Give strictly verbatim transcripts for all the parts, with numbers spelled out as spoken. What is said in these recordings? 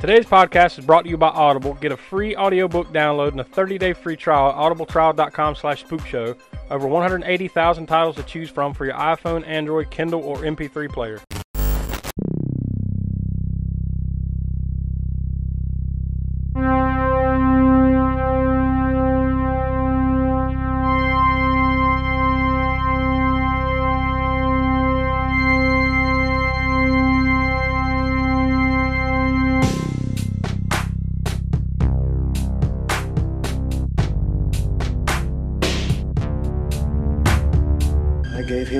Today's podcast is brought to you by Audible. Get a free audiobook download and a thirty-day free trial at audible trial dot com slash spook show. Over one hundred eighty thousand titles to choose from for your iPhone, Android, Kindle, or M P three player.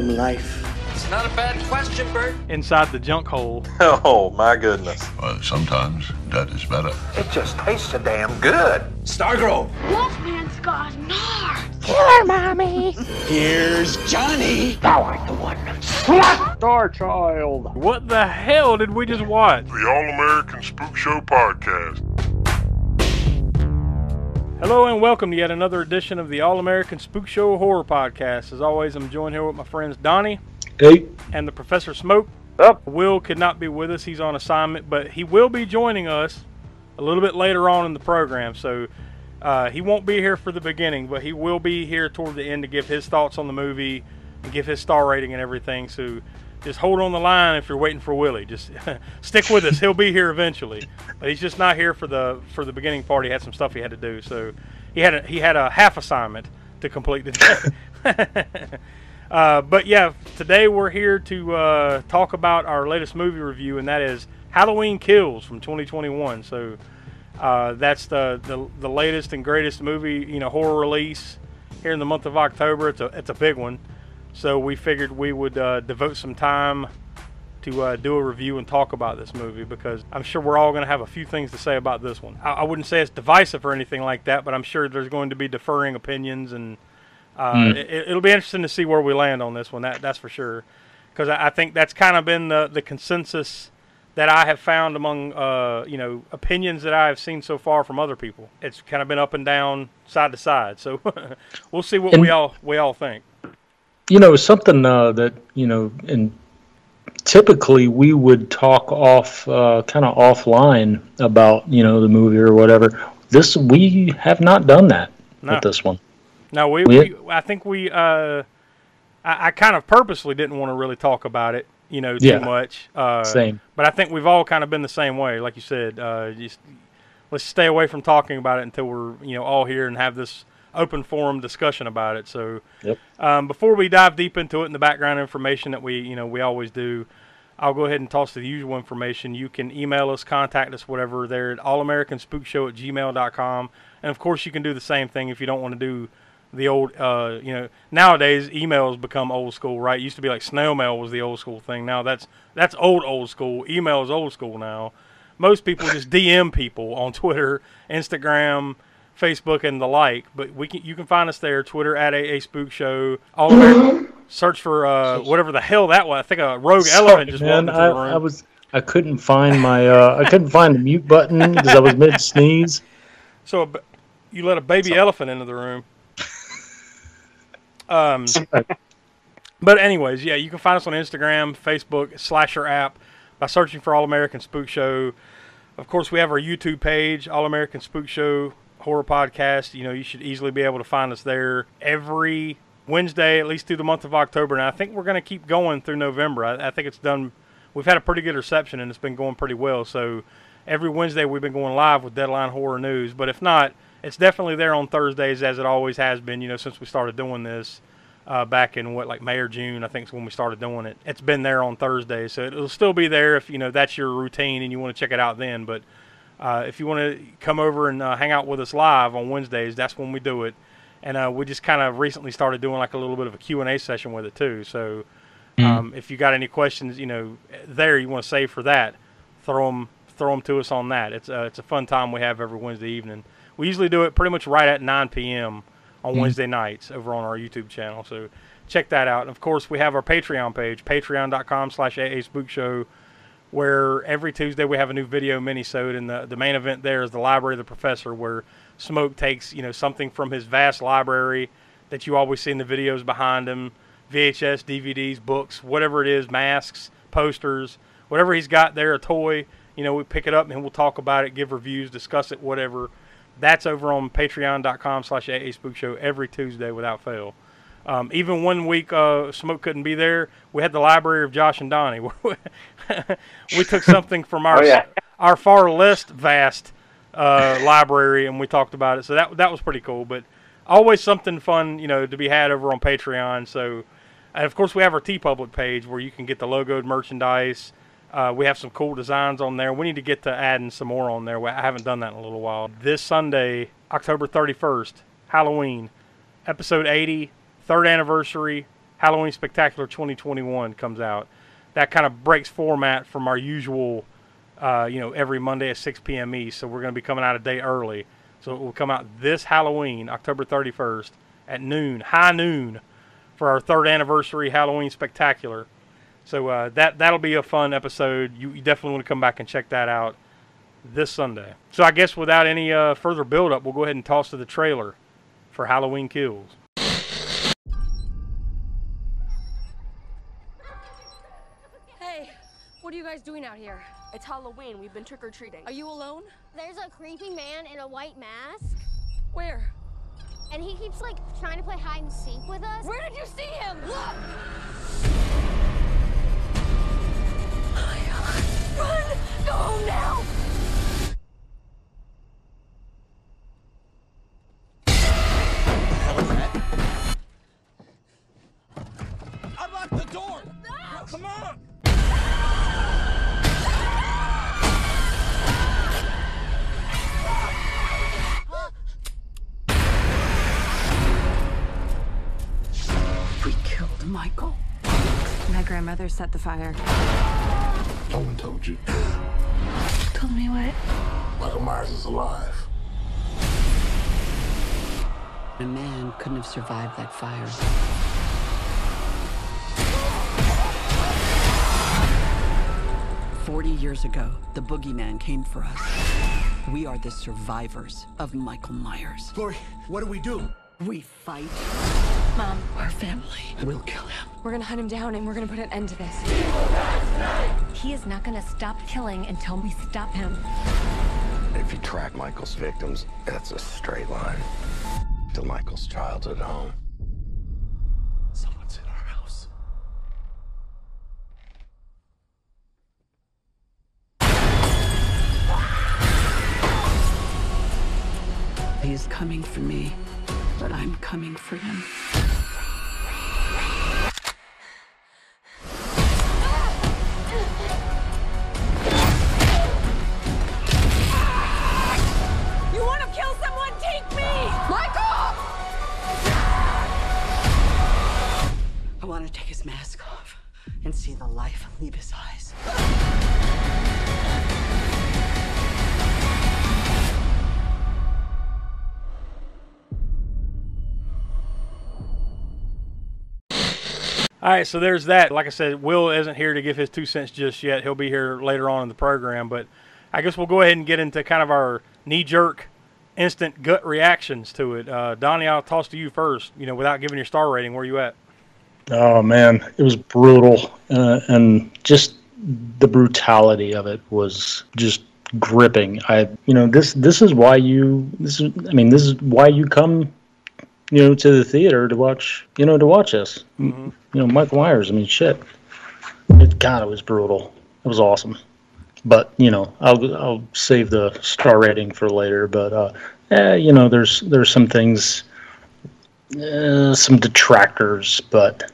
Life. It's not a bad question, Bert. Inside the junk hole. Oh, my goodness. Well, sometimes that is better. It just tastes so damn good. Stargrove. Wolfman's got nards. Here, Mommy. Here's Johnny. Thou art the one. Star Child. What the hell did we just watch? The All-American Spook Show podcast. Hello and welcome to yet another edition of the All-American Spook Show Horror Podcast. As always, I'm joined here with my friends Donnie. Hey. And the Professor Smoke. Up. Will could not be with us. He's on assignment, but he will be joining us a little bit later on in the program. So uh, he won't be here for the beginning, but he will be here toward the end to give his thoughts on the movie and give his star rating and everything. So just hold on the line if you're waiting for Willie. Just stick with us. He'll be here eventually. But he's just not here for the for the beginning part. He had some stuff he had to do, so he had a, he had a half assignment to complete today. uh, but yeah, today we're here to uh, talk about our latest movie review, and that is Halloween Kills from twenty twenty-one. So uh, that's the, the the latest and greatest movie, you know, horror release here in the month of October. It's a it's a big one. So we figured we would uh, devote some time to uh, do a review and talk about this movie, because I'm sure we're all going to have a few things to say about this one. I, I wouldn't say it's divisive or anything like that, but I'm sure there's going to be differing opinions, and uh, mm. it, it'll be interesting to see where we land on this one. That that's for sure, because I, I think that's kind of been the, the consensus that I have found among uh, you know opinions that I have seen so far from other people. It's kind of been up and down, side to side. So we'll see what and- we all we all think. You know, something uh, that, you know, and typically we would talk off, uh, kind of offline about, you know, the movie or whatever. This, we have not done that no. with this one. No, we, we, we I think we, uh, I, I kind of purposely didn't want to really talk about it, you know, too yeah. much. Uh, same. But I think we've all kind of been the same way, like you said. Uh, just let's stay away from talking about it until we're, you know, all here and have this open forum discussion about it. So yep. um, before we dive deep into it and the background information that we, you know, we always do, I'll go ahead and toss the usual information. You can email us, contact us, whatever. They're at allamericansspookshow at gmail dot com. And of course you can do the same thing if you don't want to do the old, uh, you know, nowadays emails become old school, right? It used to be like snail mail was the old school thing. Now that's, that's old, old school. Email is old school now. Most people just D M people on Twitter, Instagram, Facebook, and the like, but we can you can find us there. Twitter at A A Spook Show. All American, search for uh, whatever the hell that was. I think a rogue Sorry, elephant just man, walked into I, the room. I was I couldn't find my uh, I couldn't find the mute button because I was mid sneeze. So a, you let a baby Sorry. elephant into the room. Um, but anyways, yeah, you can find us on Instagram, Facebook, Slasher app by searching for All American Spook Show. Of course, we have our YouTube page, All American Spook Show Horror Podcast. You know, you should easily be able to find us there every Wednesday, at least through the month of October. And I think we're going to keep going through November. I, I think it's done. We've had a pretty good reception and it's been going pretty well. So every Wednesday we've been going live with Deadline Horror News. But if not, it's definitely there on Thursdays, as it always has been, you know, since we started doing this uh, back in what, like May or June, I think is when we started doing it. It's been there on Thursdays. So it'll still be there if, you know, that's your routine and you want to check it out then. But Uh, if you want to come over and uh, hang out with us live on Wednesdays, that's when we do it. And uh, we just kind of recently started doing like a little bit of a Q and A session with it too. So um, mm. if you got any questions, you know, there you want to save for that, throw them, throw them to us on that. It's uh, it's a fun time we have every Wednesday evening. We usually do it pretty much right at nine p.m. on mm. Wednesday nights over on our YouTube channel. So check that out. And of course, we have our Patreon page, patreon dot com slash A A Spook Show. Where every Tuesday we have a new video minisode, and the, the main event there is the Library of the Professor, where Smoke takes, you know, something from his vast library that you always see in the videos behind him, V H S, D V Ds, books, whatever it is, masks, posters, whatever he's got there, a toy. you know, we pick it up and we'll talk about it, give reviews, discuss it, whatever. That's over on patreon dot com slash A A Spook Show every Tuesday without fail. Um, even one week uh, Smoke couldn't be there. We had the library of Josh and Donnie. We took something from our oh, yeah. our far less vast uh, library and we talked about it. So that that was pretty cool. But always something fun, you know, to be had over on Patreon. So, and of course, we have our TeePublic page where you can get the logoed merchandise. Uh, we have some cool designs on there. We need to get to adding some more on there. I haven't done that in a little while. This Sunday, October thirty-first, Halloween, episode eighty, third anniversary, Halloween Spectacular twenty twenty-one comes out. That kind of breaks format from our usual, uh, you know, every Monday at six p m East. So we're going to be coming out a day early. So it will come out this Halloween, October thirty-first at noon, high noon, for our third anniversary Halloween Spectacular. So uh, that, that'll be a fun episode. You, you definitely want to come back and check that out this Sunday. So I guess without any uh, further build-up, we'll go ahead and toss to the trailer for Halloween Kills. Hey, what are you guys doing out here? It's Halloween. We've been trick-or-treating. Are you alone? There's a creepy man in a white mask. Where? And he keeps, like, trying to play hide-and-seek with us. Where did you see him? Look! Run! Go home now! I locked the door! No. No, come on! We killed Michael. My grandmother set the fire. No one told you. Told me what? Michael Myers is alive. A man couldn't have survived that fire. Forty years ago, the boogeyman came for us. We are the survivors of Michael Myers. Lori, what do we do? We fight. Mom, our family will kill him. We're gonna hunt him down and we're gonna put an end to this. He is not gonna stop killing until we stop him. If you track Michael's victims, that's a straight line to Michael's childhood home. Someone's in our house. He is coming for me, but I'm coming for him. You want to kill someone? Take me! Michael! I want to take his mask off and see the life leave his eyes. All right, so there's that. Like I said, Will isn't here to give his two cents just yet. He'll be here later on in the program, but I guess we'll go ahead and get into kind of our knee-jerk, instant gut reactions to it. Uh, Donnie, I'll toss to you first, you know, without giving your star rating. Where are you at? Oh, man, it was brutal, uh, and just the brutality of it was just gripping. I, you know, this this is why you, this is, I mean, this is why you come, you know, to the theater to watch, you know, to watch us. Mm-hmm. You know, Michael Myers, I mean, shit. It, God, it was brutal. It was awesome. But, you know, I'll I'll save the star rating for later. But, uh, eh, you know, there's there's some things, eh, some detractors. But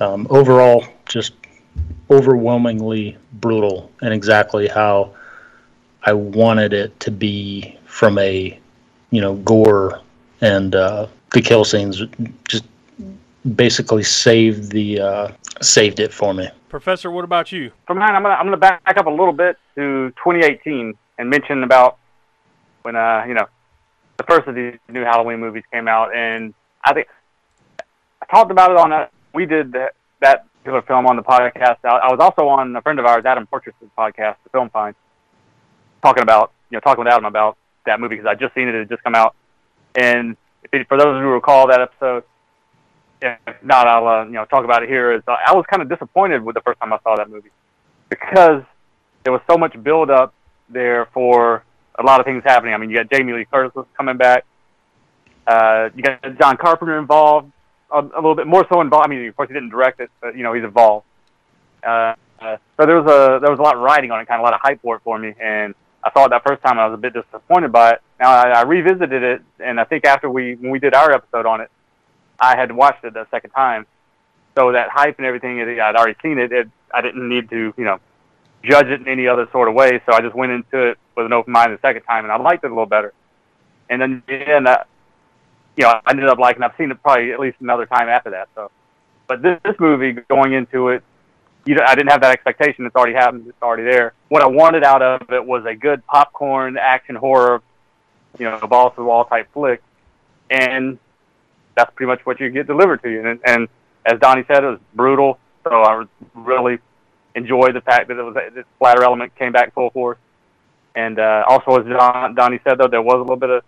um, overall, just overwhelmingly brutal and exactly how I wanted it to be from a, you know, gore. And uh, the kill scenes just basically saved the uh, saved it for me. Professor, what about you? For mine, I'm gonna I'm gonna back up a little bit to twenty eighteen and mention about when uh you know the first of these new Halloween movies came out, and I think I talked about it on that we did that, that particular film on the podcast. I, I was also on a friend of ours, Adam Portress's podcast, The Film Find, talking about you know talking with Adam about that movie because I just seen it; it had just come out. And for those who recall that episode, if not, I'll uh, you know talk about it here. Is uh, I was kind of disappointed with the first time I saw that movie because there was so much build-up there for a lot of things happening. I mean, you got Jamie Lee Curtis coming back. Uh, you got John Carpenter involved, a, a little bit more so involved. I mean, of course, he didn't direct it, but, you know, he's involved. Uh, uh, so there was a there was a lot of riding on it, kind of a lot of hype for it for me. And I saw it that first time, and I was a bit disappointed by it. Now, I, I revisited it, and I think after we when we did our episode on it, I had watched it a second time. So that hype and everything, it, I'd already seen it, it. I didn't need to, you know, judge it in any other sort of way. So I just went into it with an open mind the second time, and I liked it a little better. And then, and I, you know, I ended up liking. I've seen it probably at least another time after that. So, but this, this movie, going into it, you know, I didn't have that expectation. It's already happened. It's already there. What I wanted out of it was a good popcorn action horror, you know, balls to the wall type flick, and that's pretty much what you get delivered to you. And, and as Donnie said, it was brutal. So I really enjoyed the fact that it was this splatter element came back full force. And uh, also, as Don, Donnie said, though, there was a little bit of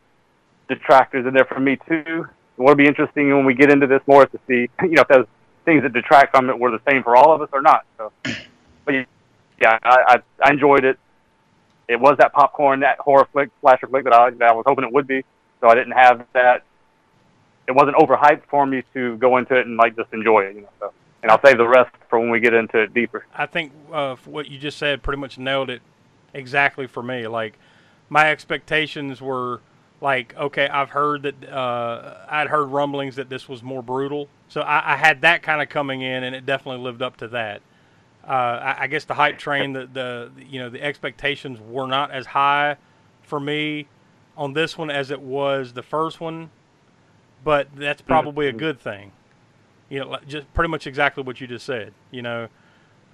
detractors in there for me too. What'll be interesting when we get into this more is to see, you know, if those things that detract from it were the same for all of us or not. So, but yeah, I, I enjoyed it. It was that popcorn, that horror flick, slasher flick that I, that I was hoping it would be. So I didn't have that. It wasn't overhyped for me to go into it and like just enjoy it, you know. So, and I'll save the rest for when we get into it deeper. I think uh, what you just said pretty much nailed it exactly for me. Like, my expectations were. Like, okay, I've heard that, uh, I'd heard rumblings that this was more brutal. So I, I had that kind of coming in, and it definitely lived up to that. Uh, I, I guess the hype train, the, the, you know, the expectations were not as high for me on this one as it was the first one, but that's probably a good thing. You know, just pretty much exactly what you just said, you know.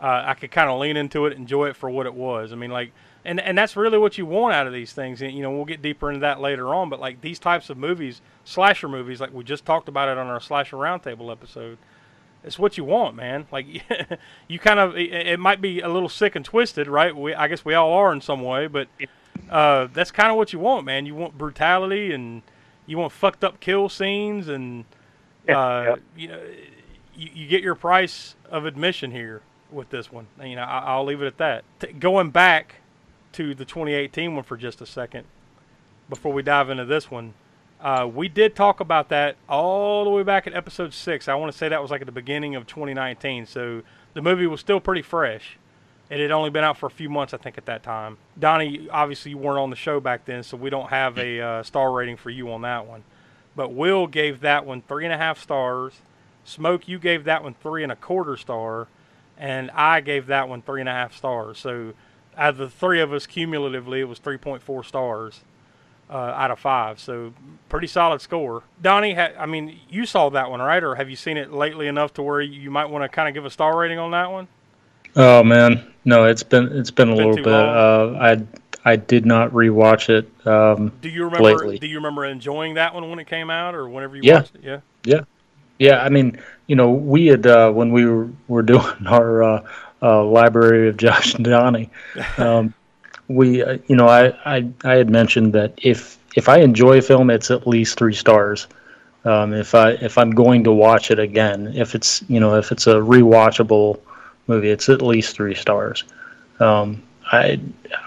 Uh, I could kind of lean into it, enjoy it for what it was. I mean, like, and and that's really what you want out of these things. And, you know, we'll get deeper into that later on. But, like, these types of movies, slasher movies, like we just talked about it on our Slasher Roundtable episode, it's what you want, man. Like, you kind of, it, it might be a little sick and twisted, right? We, I guess we all are in some way. But uh, that's kind of what you want, man. You want brutality, and you want fucked up kill scenes. And, uh, yeah. you know, you, you get your price of admission here with this one. You know, I, I'll leave it at that. T- going back to the twenty eighteen one for just a second before we dive into this one, uh, we did talk about that all the way back at episode six. I want to say that was like at the beginning of twenty nineteen, so the movie was still pretty fresh. It had only been out for a few months, I think, at that time. Donnie, obviously you weren't on the show back then, so we don't have a uh, star rating for you on that one. But Will gave that one three and a half stars. Smoke, you gave that one three and a quarter star. And I gave that one three and a half stars. So out of the three of us cumulatively, it was three point four stars uh, out of five. So pretty solid score. Donnie, ha- I mean, you saw that one, right? Or have you seen it lately enough to where you might want to kind of give a star rating on that one? Oh, man. No, it's been it's been, it's been a little bit. Uh, I I did not rewatch it um, do you remember, lately. Do you remember enjoying that one when it came out or whenever you yeah. watched it? Yeah. Yeah. Yeah, I mean, you know, we had, uh, when we were, were doing our uh, uh, library of Josh and Donnie, um, we, uh, you know, I, I, I had mentioned that if if I enjoy a film, it's at least three stars. Um, if I if I'm going to watch it again, if it's you know if it's a rewatchable movie, it's at least three stars. Um, I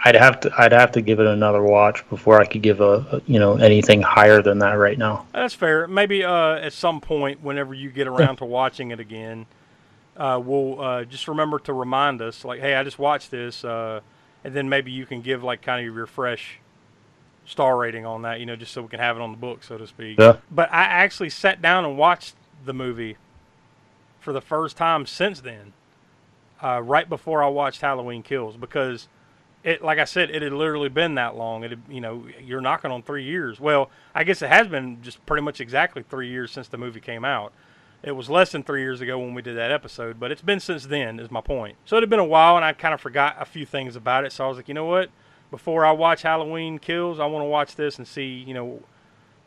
I'd have to I'd have to give it another watch before I could give a, a you know anything higher than that right now. That's fair. Maybe uh, at some point, whenever you get around to watching it again, uh, we'll uh, just remember to remind us, like, hey, I just watched this, uh, and then maybe you can give like kind of your fresh star rating on that, you know, just so we can have it on the book, so to speak. Yeah. But I actually sat down and watched the movie for the first time since then. Uh, right before I watched Halloween Kills, because it, like I said, it had literally been that long. It, had, you know, you're knocking on three years. Well, I guess it has been just pretty much exactly three years since the movie came out. It was less than three years ago when we did that episode, but it's been since then, is my point. So it had been a while, and I kind of forgot a few things about it. So I was like, you know what? Before I watch Halloween Kills, I want to watch this and see, you know,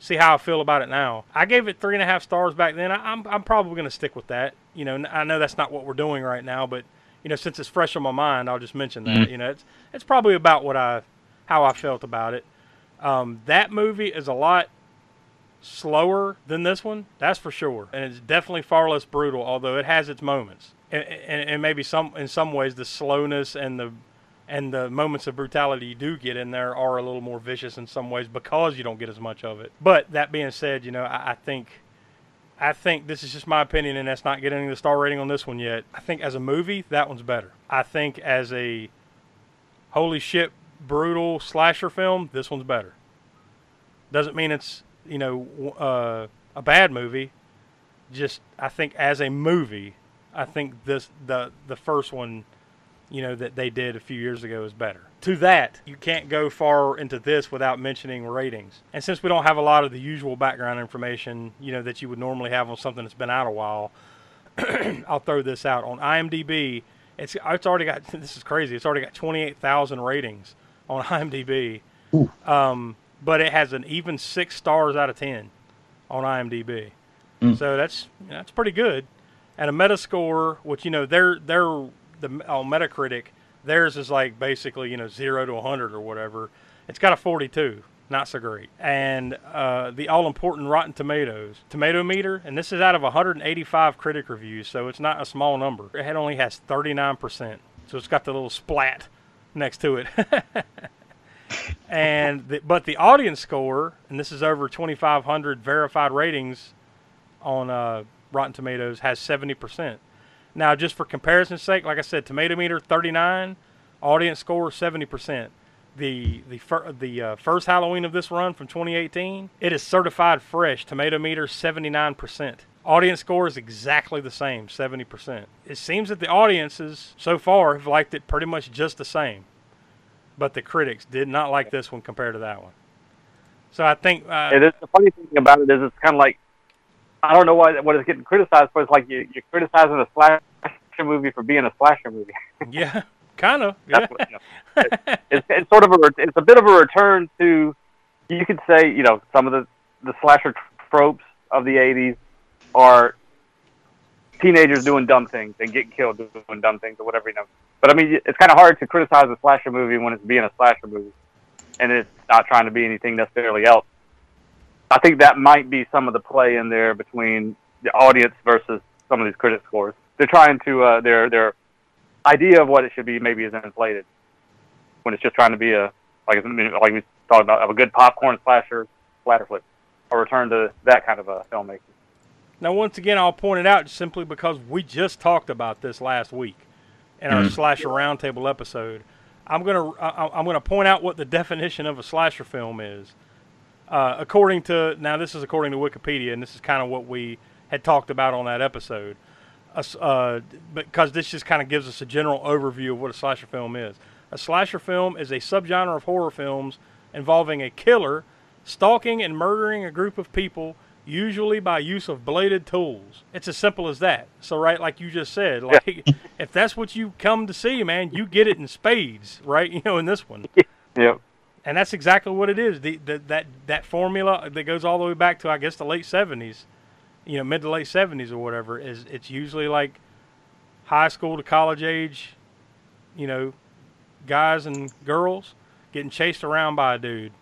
see how I feel about it now. I gave it three and a half stars back then. I, I'm I'm probably going to stick with that. You know, I know that's not what we're doing right now, but you know, since it's fresh on my mind, I'll just mention that. Mm-hmm. You know, it's it's probably about what I, how I felt about it. Um, that movie is a lot slower than this one, that's for sure, and it's definitely far less brutal. Although it has its moments, and, and, and maybe some in some ways the slowness and the and the moments of brutality you do get in there are a little more vicious in some ways because you don't get as much of it. But that being said, you know, I, I think... I think this is just my opinion, and that's not getting the star rating on this one yet. I think as a movie, that one's better. I think as a holy shit brutal slasher film, this one's better. Doesn't mean it's, you know, uh, a bad movie. Just I think as a movie, I think this the the first one, you know, that they did a few years ago is better. To that, you can't go far into this without mentioning ratings. And since we don't have a lot of the usual background information, you know, that you would normally have on something that's been out a while, I'll throw this out. On IMDb, it's it's already got, this is crazy, it's already got twenty-eight thousand ratings on IMDb. Um, but it has an even six stars out of ten on IMDb. Mm. So that's that's pretty good. And a Metascore, which, you know, they're, they're the, on Metacritic, theirs is like basically, you know, zero to one hundred or whatever. It's got a forty-two. Not so great. And uh, the all-important Rotten Tomatoes. Tomato meter, and this is out of one hundred eighty-five critic reviews, so it's not a small number. It only has thirty-nine percent, so it's got the little splat next to it. and the, But the audience score, and this is over twenty-five hundred verified ratings on uh, Rotten Tomatoes, has seventy percent. Now, just for comparison's sake, like I said, tomato meter thirty-nine, audience score seventy percent. The the fir- the uh, first Halloween of this run from twenty eighteen, it is certified fresh. Tomato meter seventy-nine percent. Audience score is exactly the same, seventy percent. It seems that the audiences so far have liked it pretty much just the same, but the critics did not like this one compared to that one. So I think uh, yeah, the funny thing about it is it's kind of like, I don't know why what it's getting criticized for. It's like you, you're criticizing a slasher movie for being a slasher movie. yeah, kind of. Yeah. What, you know, it, it's, it's sort of a it's a bit of a return to, you could say, you know, some of the, the slasher tropes of the eighties are teenagers doing dumb things and getting killed doing dumb things or whatever, you know. But I mean, it's kind of hard to criticize a slasher movie when it's being a slasher movie and it's not trying to be anything necessarily else. I think that might be some of the play in there between the audience versus some of these critic scores. They're trying to, uh, their their idea of what it should be maybe is inflated when it's just trying to be a, like like we talked about, of a good popcorn slasher, splatter flip, or return to that kind of a filmmaking. Now, once again, I'll point it out simply because we just talked about this last week in our mm-hmm. slasher roundtable episode. I'm gonna I'm gonna point out what the definition of a slasher film is. Uh, according to, now this is according to Wikipedia, and this is kind of what we had talked about on that episode, uh, uh, because this just kind of gives us a general overview of what a slasher film is. A slasher film is a subgenre of horror films involving a killer stalking and murdering a group of people, usually by use of bladed tools. It's as simple as that. So, right, like you just said, like if that's what you come to see, man, you get it in spades, right? You know, in this one. Yep. And that's exactly what it is. The, the that that formula that goes all the way back to, I guess, the late seventies, you know, mid to late seventies or whatever, is it's usually like high school to college age, you know, guys and girls getting chased around by a dude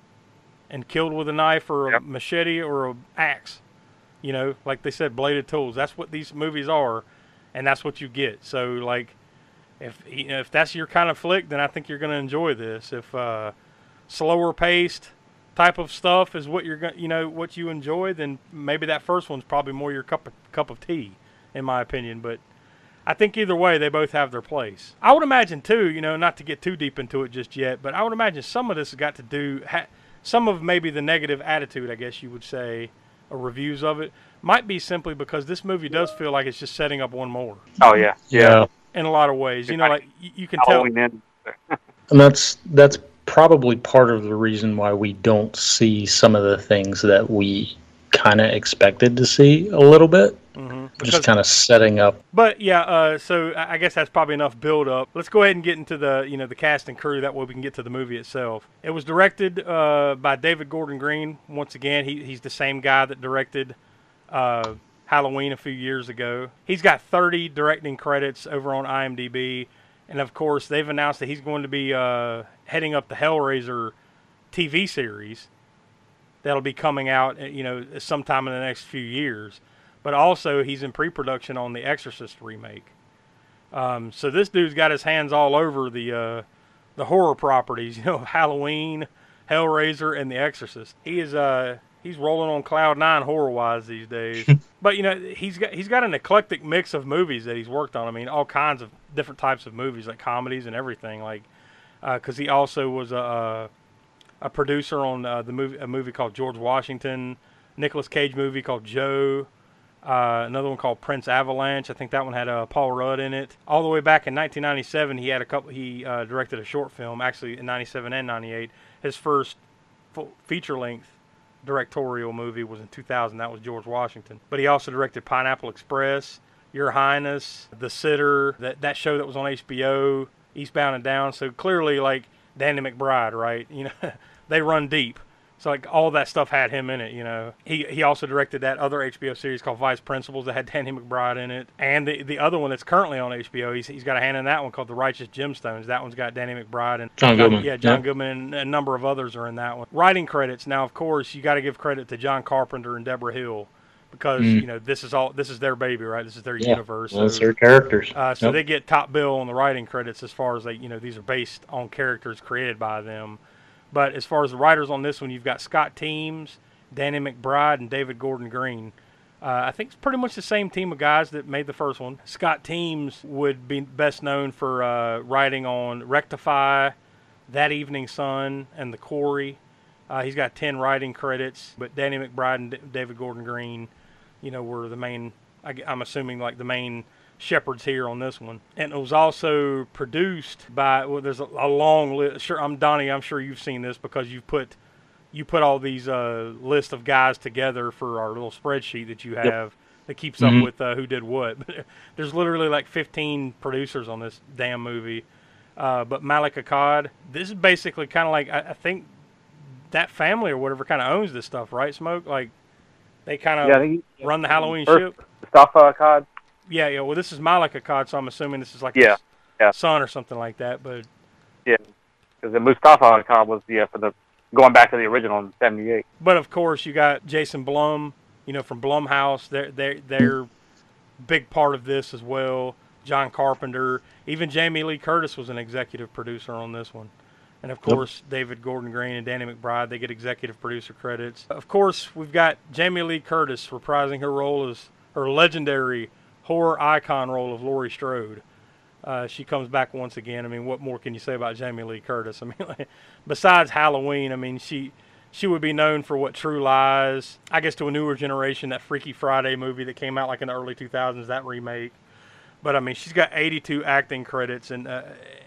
and killed with a knife or a yep. machete or an axe, you know, like they said, bladed tools. That's what these movies are, and that's what you get. So, like, if you know, if that's your kind of flick, then I think you're going to enjoy this. If uh, slower paced type of stuff is what you're going, you know, what you enjoy, then maybe that first one's probably more your cup of, cup of tea, in my opinion. But I think either way, they both have their place. I would imagine too, you know, not to get too deep into it just yet, but I would imagine some of this has got to do, ha- some of maybe the negative attitude, I guess you would say, or reviews of it, might be simply because this movie does feel like it's just setting up one more. Oh yeah, yeah. In a lot of ways, you know, like you, you can tell. and that's that's. Probably part of the reason why we don't see some of the things that we kind of expected to see a little bit. Mm-hmm. Because, just kind of setting up. But yeah, uh, so I guess that's probably enough build up. Let's go ahead and get into the, you know, the cast and crew. That way we can get to the movie itself. It was directed uh, by David Gordon Green. Once again, he, he's the same guy that directed uh, Halloween a few years ago. He's got thirty directing credits over on IMDb. And, of course, they've announced that he's going to be uh, heading up the Hellraiser T V series that'll be coming out, you know, sometime in the next few years. But also he's in pre-production on the Exorcist remake. Um, so this dude's got his hands all over the uh, the horror properties, you know, Halloween, Hellraiser, and The Exorcist. He is uh he's rolling on cloud nine horror-wise these days. But you know, he's got he's got an eclectic mix of movies that he's worked on. I mean, all kinds of different types of movies, like comedies and everything. Like, because uh, he also was a a producer on uh, the movie a movie called George Washington, Nicolas Cage movie called Joe. Uh, another one called Prince Avalanche. I think that one had uh, Paul Rudd in it. All the way back in nineteen ninety-seven, he had a couple. He uh, directed a short film, actually in ninety-seven and ninety-eight. His first feature-length directorial movie was in two thousand. That was George Washington. But he also directed Pineapple Express, Your Highness, The Sitter, that that show that was on H B O, Eastbound and Down. So clearly, like Danny McBride, right? You know, they run deep. So like all that stuff had him in it, you know. He he also directed that other H B O series called Vice Principals that had Danny McBride in it, and the the other one that's currently on H B O, he's he's got a hand in that one called The Righteous Gemstones. That one's got Danny McBride and John Goodman. Uh, yeah, John yeah. Goodman and a number of others are in that one. Writing credits now, of course, you got to give credit to John Carpenter and Deborah Hill because mm. you know this is all this is their baby, right? This is their yeah. universe. Well, so, it's their characters. Uh, so yep. they get top bill on the writing credits as far as they you know these are based on characters created by them. But as far as the writers on this one, you've got Scott Teams, Danny McBride, and David Gordon Green. Uh, I think it's pretty much the same team of guys that made the first one. Scott Teams would be best known for uh, writing on Rectify, That Evening Sun, and The Quarry. Uh, he's got ten writing credits, but Danny McBride and D- David Gordon Green, you know, were the main, I, I'm assuming, like the main shepherds here on this one. And it was also produced by, well, there's a, a long list. Sure, I'm Donnie, I'm sure you've seen this because you've put you put all these uh list of guys together for our little spreadsheet that you have yep. that keeps mm-hmm. up with uh, who did what. But there's literally like fifteen producers on this damn movie. Uh but Malik Akkad, this is basically kind of like I, I think that family or whatever kind of owns this stuff, right, Smoke? Like they kind of yeah, they, run the Halloween first, ship. Mustafa Akkad. Yeah, yeah. Well, this is Malik Akkad, so I'm assuming this is like yeah, his yeah. son or something like that. But yeah, because Mustafa Akkad was yeah for the going back to the original in seventy-eight. But of course, you got Jason Blum, you know, from Blum House. They're they're they're big part of this as well. John Carpenter, even Jamie Lee Curtis was an executive producer on this one, and of course, yep. David Gordon Green and Danny McBride, they get executive producer credits. Of course, we've got Jamie Lee Curtis reprising her role as her legendary horror icon role of Laurie Strode. Uh, she comes back once again. I mean, what more can you say about Jamie Lee Curtis? I mean, like, besides Halloween, I mean, she she would be known for what True Lies, I guess to a newer generation, that Freaky Friday movie that came out like in the early two thousands, that remake. But I mean, she's got eighty-two acting credits, and uh,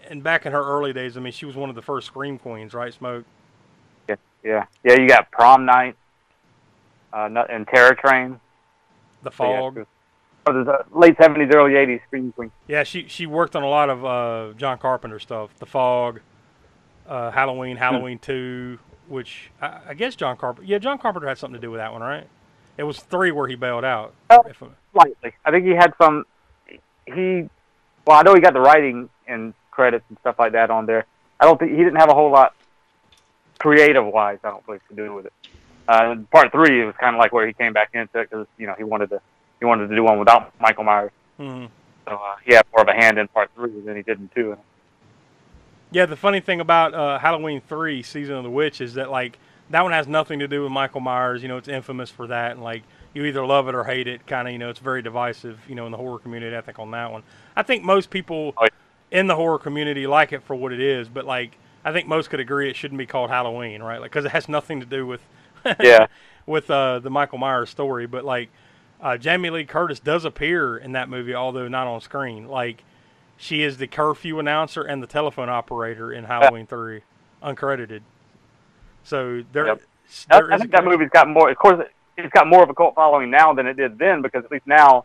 and back in her early days, I mean, she was one of the first Scream Queens, right, Smoke? Yeah, yeah, yeah. You got Prom Night, uh, and Terror Train, The Fog. Yeah. The late seventies, early eighties Scream Queen. Yeah, she she worked on a lot of uh, John Carpenter stuff. The Fog, uh, Halloween, Halloween hmm. two, which I, I guess John Carpenter... Yeah, John Carpenter had something to do with that one, right? It was three where he bailed out. Uh, if, slightly. I think he had some... He... Well, I know he got the writing and credits and stuff like that on there. I don't think... He didn't have a whole lot creative-wise, I don't believe, to do with it. Uh, part three, it was kind of like where he came back into it because, you know, he wanted to... He wanted to do one without Michael Myers. Mm-hmm. So uh, he had more of a hand in part three than he did in two. Yeah, the funny thing about uh, Halloween three, Season of the Witch, is that, like, that one has nothing to do with Michael Myers. You know, it's infamous for that. And, like, you either love it or hate it. Kind of, you know, it's very divisive, you know, in the horror community, I think, on that one. I think most people oh, yeah. in the horror community like it for what it is. But, like, I think most could agree it shouldn't be called Halloween, right? Like, because it has nothing to do with, yeah. with uh, the Michael Myers story. But, like... Uh, Jamie Lee Curtis does appear in that movie, although not on screen. Like, she is the curfew announcer and the telephone operator in Halloween three, uncredited. So there, yep. there I, is I think that movie's got more. Of course, it's got more of a cult following now than it did then, because at least now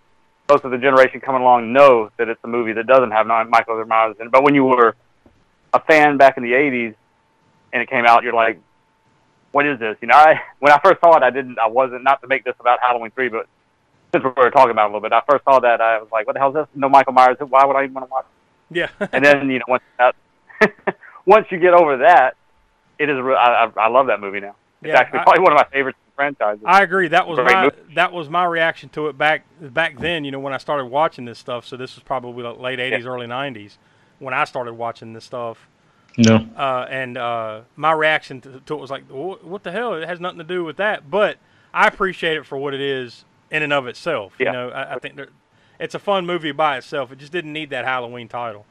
most of the generation coming along know that it's a movie that doesn't have Michael Myers in it. But when you were a fan back in the eighties and it came out, you're like, "What is this?" You know, I, when I first saw it, I didn't. I wasn't not to make this about Halloween three, but since we were talking about it a little bit, I first saw that, I was like, what the hell is this? No Michael Myers. Why would I even want to watch it? Yeah. And then, you know, once that, once you get over that, it is. I, I love that movie now. It's yeah, actually I, probably one of my favorite franchises. I agree. That was my movie. That was my reaction to it back back then, you know, when I started watching this stuff. So this was probably late eighties, yeah. early nineties when I started watching this stuff. No. Uh, and uh, my reaction to, to it was like, what the hell? It has nothing to do with that. But I appreciate it for what it is in and of itself. Yeah. You know, I, I think it's a fun movie by itself. It just didn't need that Halloween title.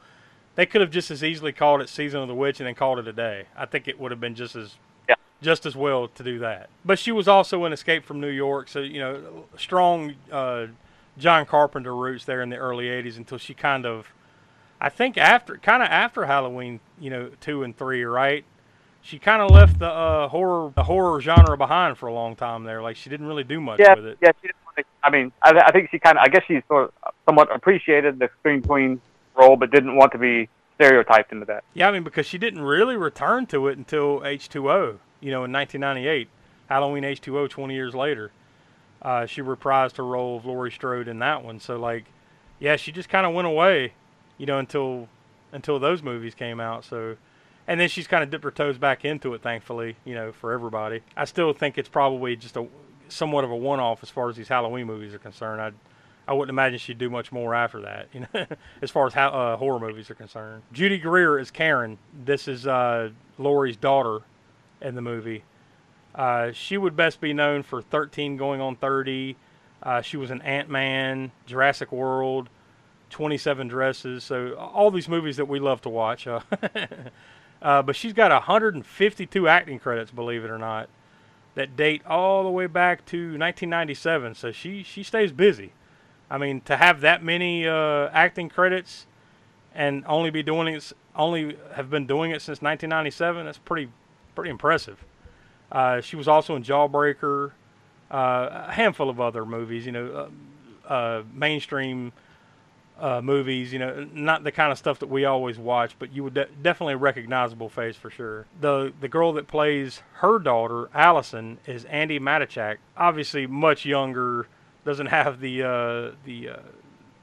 They could have just as easily called it Season of the Witch and then called it a day. I think it would have been just as yeah. just as well to do that. But she was also in Escape from New York, so, you know, strong uh, John Carpenter roots there in the early eighties until she kind of, I think after, kind of after Halloween, you know, two and three, right? She kind of left the uh, horror the horror genre behind for a long time there. Like, she didn't really do much yeah, with it. Yeah, she didn't really, I mean, I, I think she kind of, I guess she sort of somewhat appreciated the Scream Queen role, but didn't want to be stereotyped into that. Yeah, I mean, because she didn't really return to it until H two O, you know, in nineteen ninety-eight. Halloween H two O, twenty years later. Uh, she reprised her role of Laurie Strode in that one. So, like, yeah, she just kind of went away, you know, until until those movies came out. So, and then she's kind of dipped her toes back into it, thankfully, you know, for everybody. I still think it's probably just a somewhat of a one-off as far as these Halloween movies are concerned. I'd I wouldn't imagine she'd do much more after that, you know, as far as how, uh, horror movies are concerned. Judy Greer is Karen. This is uh, Laurie's daughter in the movie. Uh, she would best be known for thirteen going on thirty. Uh, she was in Ant-Man, Jurassic World, twenty-seven Dresses. So all these movies that we love to watch. Uh, uh, but she's got one hundred fifty-two acting credits, believe it or not, that date all the way back to nineteen ninety-seven. So she, she stays busy. I mean, to have that many uh, acting credits and only be doing it, only have been doing it since nineteen ninety-seven, that's pretty, pretty impressive. Uh, she was also in Jawbreaker, uh, a handful of other movies, you know, uh, uh, mainstream uh, movies, you know, not the kind of stuff that we always watch, but you would de definitely a recognizable face for sure. The the girl that plays her daughter, Allison, is Andy Matichak, obviously much younger. Doesn't have the uh, the uh,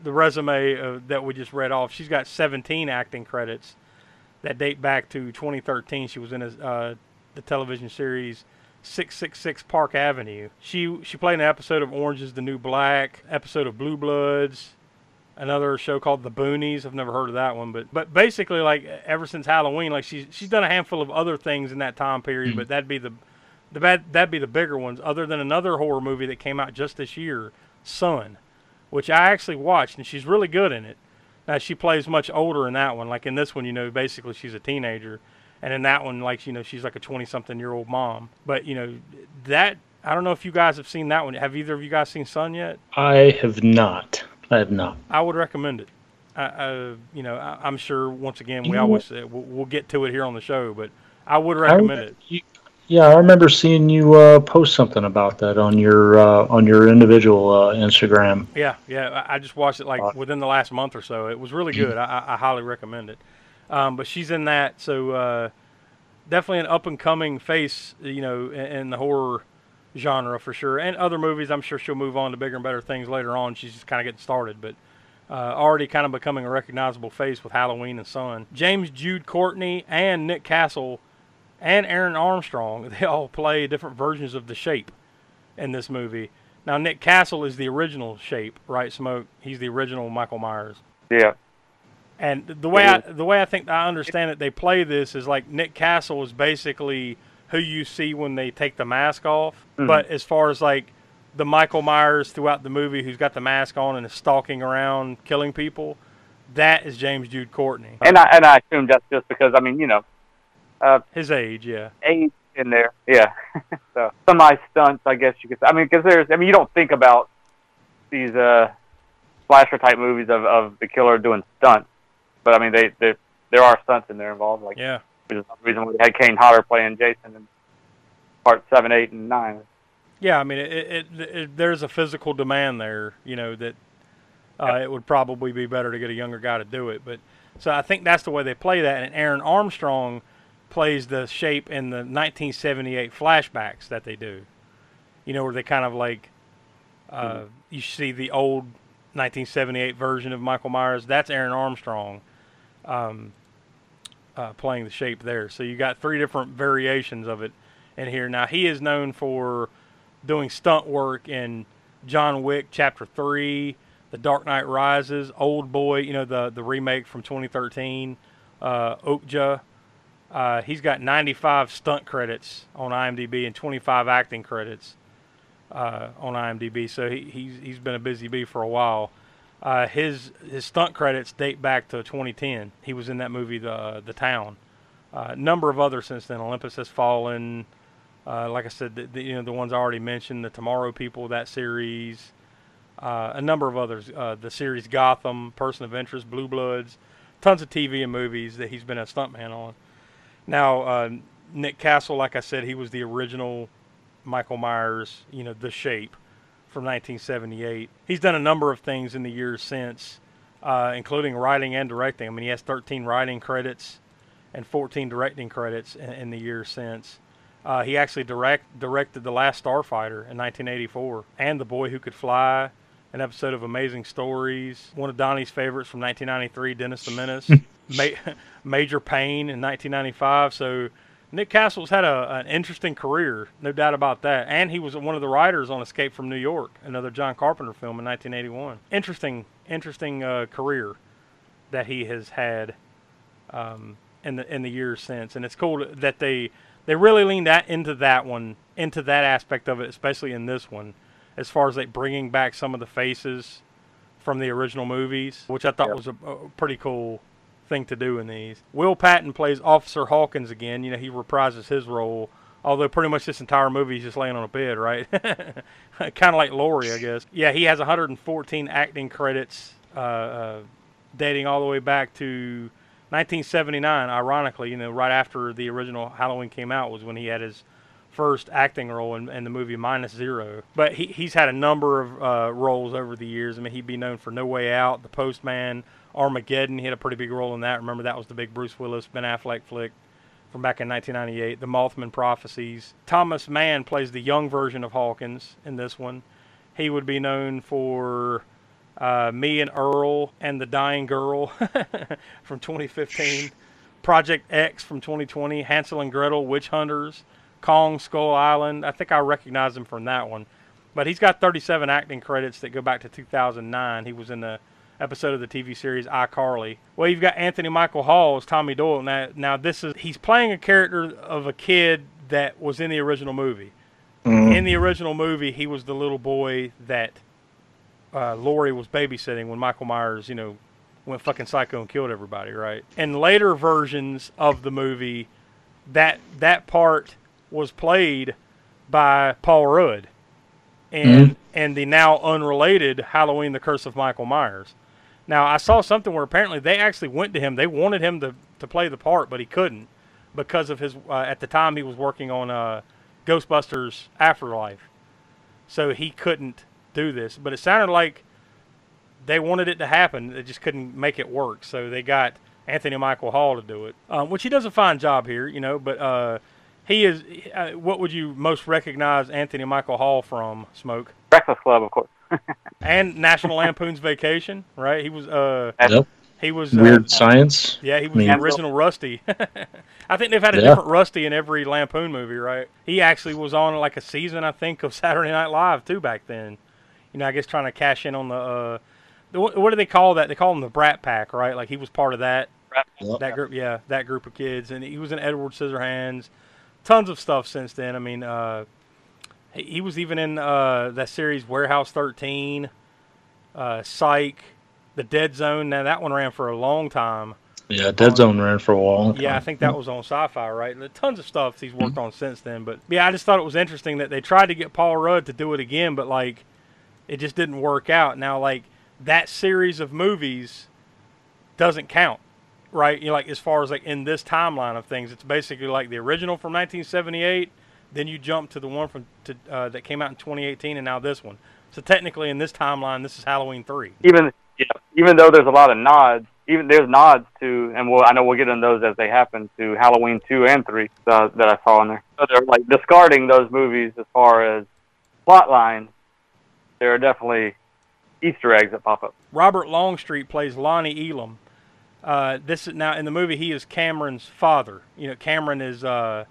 the resume uh, that we just read off. She's got seventeen acting credits that date back to twenty thirteen. She was in a, uh, the television series six six six Park Avenue. She she played an episode of Orange is the New Black, episode of Blue Bloods, another show called The Boonies. I've never heard of that one, but but basically, like, ever since Halloween, like, she's she's done a handful of other things in that time period, mm-hmm. but that'd be the The bad, that'd be the bigger ones, other than another horror movie that came out just this year, Sun, which I actually watched, and she's really good in it. Now, she plays much older in that one. Like, in this one, you know, basically she's a teenager. And in that one, like, you know, she's like a twenty-something-year-old mom. But, you know, that, I don't know if you guys have seen that one. Have either of you guys seen Sun yet? I have not. I have not. I would recommend it. I, I, you know, I, I'm sure, once again, we you always say, we'll, we'll get to it here on the show, but I would recommend I would, it. You, Yeah, I remember seeing you uh, post something about that on your uh, on your individual uh, Instagram. Yeah, yeah, I just watched it like within the last month or so. It was really good. I, I highly recommend it. Um, but she's in that, so uh, definitely an up and coming face, you know, in, in the horror genre for sure. And other movies, I'm sure she'll move on to bigger and better things later on. She's just kind of getting started, but uh, already kind of becoming a recognizable face with Halloween and Sun. James Jude Courtney and Nick Castle and Aaron Armstrong, they all play different versions of the Shape in this movie. Now, Nick Castle is the original Shape, right, Smoke? He's the original Michael Myers. Yeah. And the way I, the way I think I understand it, they play this is like Nick Castle is basically who you see when they take the mask off. Mm-hmm. But as far as like the Michael Myers throughout the movie who's got the mask on and is stalking around killing people, that is James Jude Courtney. And I, and I assume that's just because, I mean, you know, Uh, his age, yeah. Age in there, yeah. So semi-stunts, I guess you could say. I mean, because there's, I mean, you don't think about these uh, slasher-type movies of, of the killer doing stunts, but I mean, they, they there are stunts in there involved. Like, yeah. Which is the reason we had Kane Hodder playing Jason in part seven, eight, and nine. Yeah, I mean, it, it, it, there's a physical demand there, you know, that uh, yeah. It would probably be better to get a younger guy to do it. But so I think that's the way they play that, and Aaron Armstrong plays the Shape in the nineteen seventy-eight flashbacks that they do, you know, where they kind of like, uh, mm-hmm. you see the old nineteen seventy-eight version of Michael Myers. That's Aaron Armstrong um, uh, playing the Shape there. So you got three different variations of it in here. Now, he is known for doing stunt work in John Wick Chapter three, The Dark Knight Rises, Old Boy, you know, the, the remake from twenty thirteen, uh, Okja, Uh, he's got ninety-five stunt credits on IMDb and twenty-five acting credits uh, on IMDb. So he, he's he's been a busy bee for a while. Uh, his his stunt credits date back to twenty ten. He was in that movie, The The Town. A uh, number of others since then. Olympus Has Fallen. Uh, like I said, the, the, you know the ones I already mentioned. The Tomorrow People, that series. Uh, a number of others. Uh, the series Gotham, Person of Interest, Blue Bloods. Tons of T V and movies that he's been a stuntman on. Now, uh, Nick Castle, like I said, he was the original Michael Myers, you know, The Shape from nineteen seventy-eight. He's done a number of things in the years since, uh, including writing and directing. I mean, he has thirteen writing credits and fourteen directing credits in, in the years since. Uh, he actually direct, directed The Last Starfighter in nineteen eighty-four and The Boy Who Could Fly, an episode of Amazing Stories, one of Donnie's favorites from nineteen ninety-three, Dennis the Menace, Ma- Major Payne in nineteen ninety-five. So Nick Castle's had a, an interesting career, no doubt about that. And he was one of the writers on Escape from New York, another John Carpenter film in nineteen eighty-one. Interesting, interesting uh, career that he has had um, in the in the years since. And it's cool that they they really leaned that into that one, into that aspect of it, especially in this one, as far as like bringing back some of the faces from the original movies, which I thought yep. was a, a pretty cool thing to do in these. Will Patton plays Officer Hawkins again. You know, he reprises his role, although pretty much this entire movie he's just laying on a bed, right? Kind of like Laurie, I guess. Yeah, he has one hundred fourteen acting credits, uh, uh, dating all the way back to nineteen seventy-nine, ironically, you know, right after the original Halloween came out was when he had his first acting role in, in the movie Minus Zero. But he, he's had a number of uh, roles over the years. I mean, he'd be known for No Way Out, The Postman, Armageddon. He had a pretty big role in that. Remember, that was the big Bruce Willis, Ben Affleck flick from back in nineteen ninety-eight. The Mothman Prophecies. Thomas Mann plays the young version of Hawkins in this one. He would be known for uh, Me and Earl and The Dying Girl from twenty fifteen. Project X from twenty twenty. Hansel and Gretel, Witch Hunters. Kong, Skull Island. I think I recognize him from that one. But he's got thirty-seven acting credits that go back to two thousand nine. He was in the episode of the T V series iCarly. Well, you've got Anthony Michael Hall as Tommy Doyle. Now, now this is he's playing a character of a kid that was in the original movie. Mm. In the original movie, he was the little boy that uh, Laurie was babysitting when Michael Myers, you know, went fucking psycho and killed everybody, right? In later versions of the movie, that that part was played by Paul Rudd and mm. and the now unrelated Halloween: The Curse of Michael Myers. Now, I saw something where apparently they actually went to him. They wanted him to, to play the part, but he couldn't because of his, uh, at the time he was working on uh, Ghostbusters Afterlife. So he couldn't do this. But it sounded like they wanted it to happen. They just couldn't make it work. So they got Anthony Michael Hall to do it, um, which he does a fine job here, you know, but... Uh, He is, uh, what would you most recognize Anthony Michael Hall from, Smoke? Breakfast Club, of course. And National Lampoon's Vacation, right? He was, uh... Yep. He was... Weird uh, Science. Yeah, he was I mean, the original Rusty. I think they've had a yeah. different Rusty in every Lampoon movie, right? He actually was on, like, a season, I think, of Saturday Night Live, too, back then. You know, I guess trying to cash in on the, uh... The, what do they call that? They call him the Brat Pack, right? Like, he was part of that. Yep. That group, yeah, that group of kids. And he was in Edward Scissorhands. Tons of stuff since then. I mean, uh, he, he was even in uh, that series Warehouse thirteen, uh, Psych, The Dead Zone. Now, that one ran for a long time. Yeah, Dead on, Zone ran for a long time. Yeah, I think that was on Sci-Fi, right? Tons of stuff he's worked mm-hmm. on since then. But, yeah, I just thought it was interesting that they tried to get Paul Rudd to do it again, but, like, it just didn't work out. Now, like, that series of movies doesn't count. Right, you know, like as far as like in this timeline of things, it's basically like the original from nineteen seventy-eight. Then you jump to the one from to, uh, that came out in twenty eighteen, and now this one. So technically, in this timeline, this is Halloween three. Even yeah, even though there's a lot of nods, even there's nods to, and we'll, I know we'll get into those as they happen to Halloween two and three uh, that I saw in there. So they're like discarding those movies as far as plot lines. There are definitely Easter eggs that pop up. Robert Longstreet plays Lonnie Elam. Uh, this is now in the movie. He is Cameron's father. You know, Cameron is uh,